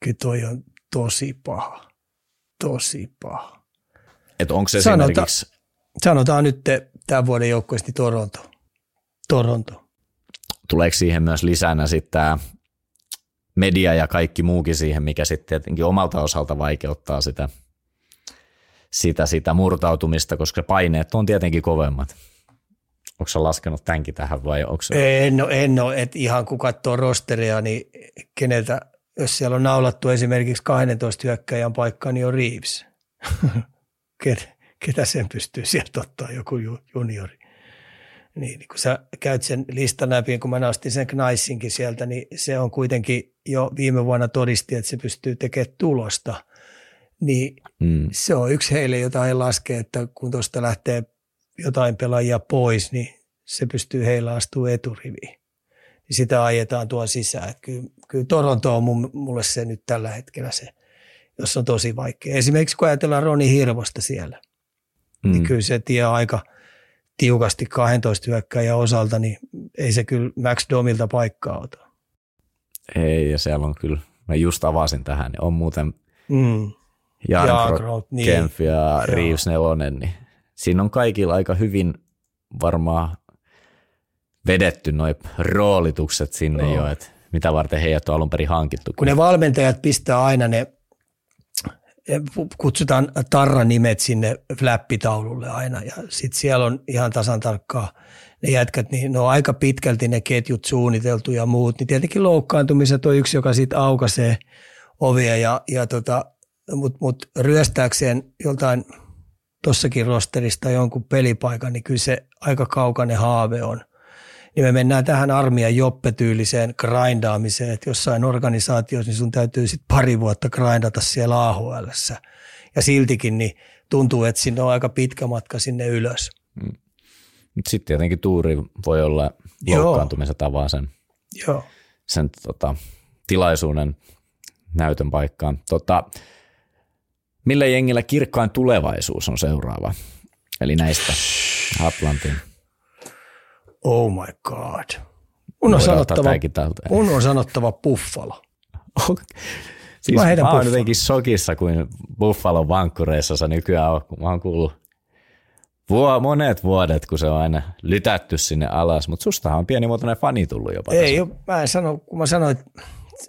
kyllä toi on tosi paha. Että onko se esimerkiksi? Sanotaan nyt tämän vuoden joukkueesti Toronto. Tuleeko siihen myös lisänä sitten tämä media ja kaikki muukin siihen, mikä sitten tietenkin omalta osalta vaikeuttaa sitä murtautumista, koska paineet on tietenkin kovemmat? Onko sä laskenut tämänkin tähän vai onko se? En ole, että ihan kun katsoo rosteria, niin keneltä, jos siellä on naulattu esimerkiksi 12 hyökkäjän paikkaa, niin on Reeves. Ketä sen pystyy sieltä ottaa, joku juniori. Niin kun sä käyt sen listan läpi, kun mä nostin sen Knaissinkin sieltä, niin se on kuitenkin jo viime vuonna todisti, että se pystyy tekemään tulosta. Niin se on yksi heille, jota he laskee, että kun tuosta lähtee jotain pelaajia pois, niin se pystyy heillä astumaan eturiviin. Sitä ajetaan tuon sisään. Että kyllä Toronto on mulle se nyt tällä hetkellä se, jos on tosi vaikea. Esimerkiksi kun ajatellaan Roni Hirvosta siellä, niin kyllä se tie aika tiukasti 12 hyökkääjän osalta, niin ei se kyllä Max Domilta paikkaa ota. Ei, ja siellä on kyllä, mä just avasin tähän, niin on muuten Jankro, Kempf ja Reeves nelonen, niin siinä on kaikilla aika hyvin varmaan vedetty nuo roolitukset sinne jo, että mitä varten heidät on alun perin hankittu. Kun ne valmentajat pistää aina ne, kutsutaan tarranimet sinne flappitaululle aina ja sitten siellä on ihan tasan tarkkaa ne jätkät, niin ne on aika pitkälti ne ketjut suunniteltu ja muut, niin tietenkin loukkaantumiset on yksi, joka siitä aukaisee ovia, mutta ryöstääkseen joltain tuossakin rosterista jonkun pelipaikan, niin kyllä se aika kaukainen haave on. Niin me mennään tähän armian joppetyyliseen grindaamiseen, että jossain organisaatiossa niin sun täytyy sitten 2 vuotta grindata siellä AHL:ssä. Ja siltikin niin tuntuu, että sinne on aika pitkä matka sinne ylös. Sitten tietenkin tuuri voi olla loukkaantumiset avaa sen tilaisuuden näytön paikkaan. Millä jengillä kirkkain tulevaisuus on seuraava? Eli näistä Atlantin. Oh my god. Mun on sanottava Buffalo. Okay. Siis mä oon jotenkin sokissa, kuin Buffalon vankkureissa se nykyään on, kun mä oon kuullut monet vuodet, kun se on aina lytätty sinne alas, mutta sustahan on pienimuotoinen fani tullut jopa. Ei, mä sanoin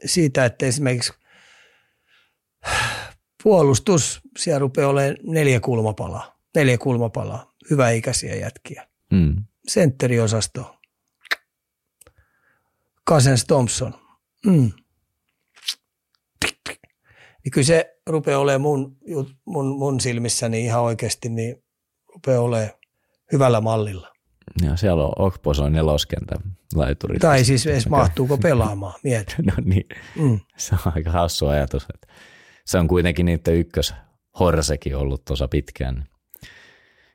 siitä, että esimerkiksi puolustus, siellä rupeaa olemaan 4 kulmapalaa. 4 kulmapalaa, hyväikäisiä jätkiä. Sentteriosasto. Cousins Thompson. Niin kyllä se rupeaa olemaan mun silmissäni ihan oikeasti, niin rupeaa olemaan hyvällä mallilla. Ja siellä on Okposon 4. laituri. Tai siis edes mahtuuko pelaamaan, mieti. No niin, se on aika hassu ajatus. Se on kuitenkin niiden ykköshorsekin ollut tuossa pitkään.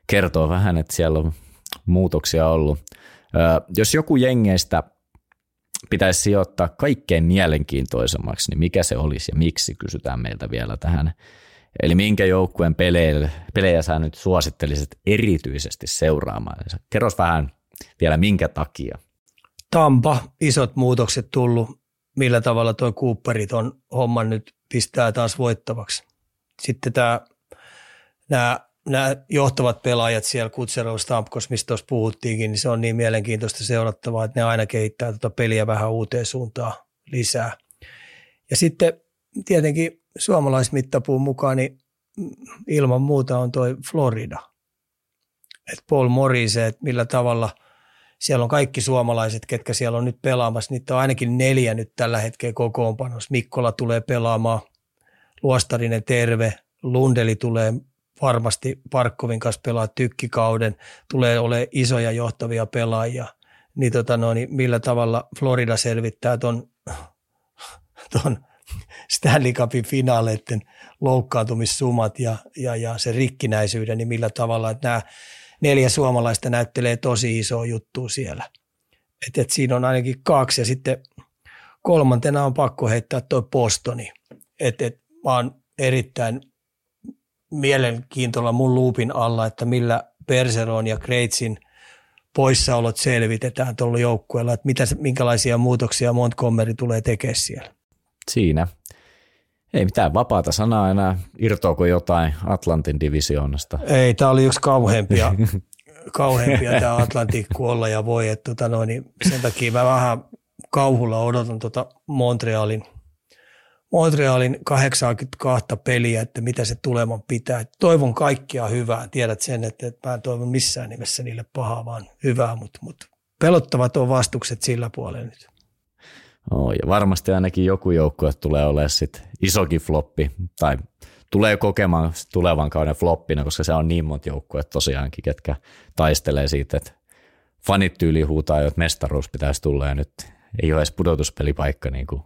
Kertoo vähän, että siellä on muutoksia ollut. Jos joku jengeistä pitäisi sijoittaa kaikkein mielenkiintoisemmaksi, niin mikä se olisi ja miksi, kysytään meiltä vielä tähän. Eli minkä joukkueen pelejä sä nyt suosittelisit erityisesti seuraamaan? Kerros vähän vielä minkä takia. Tampa, isot muutokset tullut. Millä tavalla tuo Cooperit on homman nyt pistää taas voittavaksi. Sitten nämä johtavat pelaajat siellä Kutserov, Stamkos, mistä tuossa puhuttiinkin, niin se on niin mielenkiintoista seurattavaa, että ne aina kehittää tuota peliä vähän uuteen suuntaan lisää. Ja sitten tietenkin suomalaismittapuun mukaan niin ilman muuta on toi Florida. Et Paul Morrise, että millä tavalla siellä on kaikki suomalaiset, ketkä siellä on nyt pelaamassa. Niitä on ainakin 4 nyt tällä hetkellä kokoonpanossa. Mikkola tulee pelaamaan, Luostarinen terve, Lundeli tulee varmasti Parkkovin kanssa pelaa tykkikauden, tulee olemaan isoja johtavia pelaajia. Niin, niin millä tavalla Florida selvittää ton Stanley Cupin finaaleiden loukkaantumissumat ja sen rikkinäisyyden, niin millä tavalla, että nämä 4 suomalaista näyttelee tosi isoa juttua siellä. Et siinä on ainakin 2 ja sitten 3. on pakko heittää toi Bostoni. Mä oon erittäin mielenkiintolla mun luupin alla, että millä Bergeron ja Kreitsin poissaolot selvitetään tuolla joukkueella, että minkälaisia muutoksia Montgomery tulee tekemään siellä. Siinä. Ei mitään vapaata sanaa enää. Irtoako jotain Atlantin divisioonasta? Ei, tämä oli yksi kauheimpia tämä Atlantin kuolla ja voi. Että niin sen takia mä vähän kauhulla odotan Montrealin Montrealin 82 peliä, että mitä se tuleman pitää. Toivon kaikkia hyvää. Tiedät sen, että mä en toivon missään nimessä niille pahaa, vaan hyvää, mutta pelottavat on vastukset sillä puolella nyt. Oh, ja varmasti ainakin joku joukkue tulee olemaan sit isokin floppi, tai tulee kokemaan tulevan kauden floppina, koska se on niin monta joukkuetta tosiaankin, ketkä taistelee siitä, että fanit tyyliin huutaa, että mestaruus pitäisi tulla, ja nyt ei ole edes pudotuspelipaikka niin kuin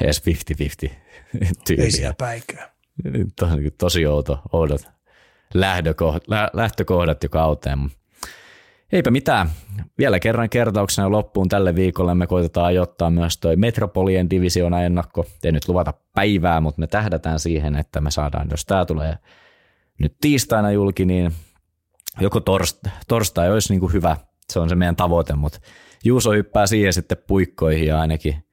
edes 50-50 tyyliä. Ei siellä päikää. Tosi oudot lähtökohdat, joka auteen. Eipä mitään. Vielä kerran kertauksena loppuun tälle viikolle me koitetaan ajoittaa myös toi Metropolien divisioona ennakko. Ei nyt luvata päivää, mutta me tähdätään siihen, että me saadaan, jos tämä tulee nyt tiistaina julki, niin joko torstai olisi niin kuin hyvä. Se on se meidän tavoite, mutta Juuso hyppää siihen sitten puikkoihin ja ainakin,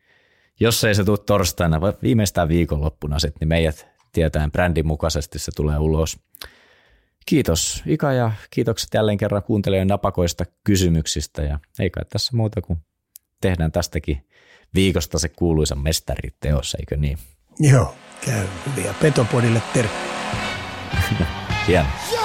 jos ei se tule torstaina, vaan viimeistään viikonloppuna sitten, niin meidät tietään brändin mukaisesti se tulee ulos. Kiitos Ika ja kiitokset jälleen kerran kuuntelijoiden napakoista kysymyksistä ja ei kai tässä muuta kuin tehdään tästäkin viikosta se kuuluisa mestariteos, eikö niin? Joo, käy hyviä. Petopodille terve. Hieno.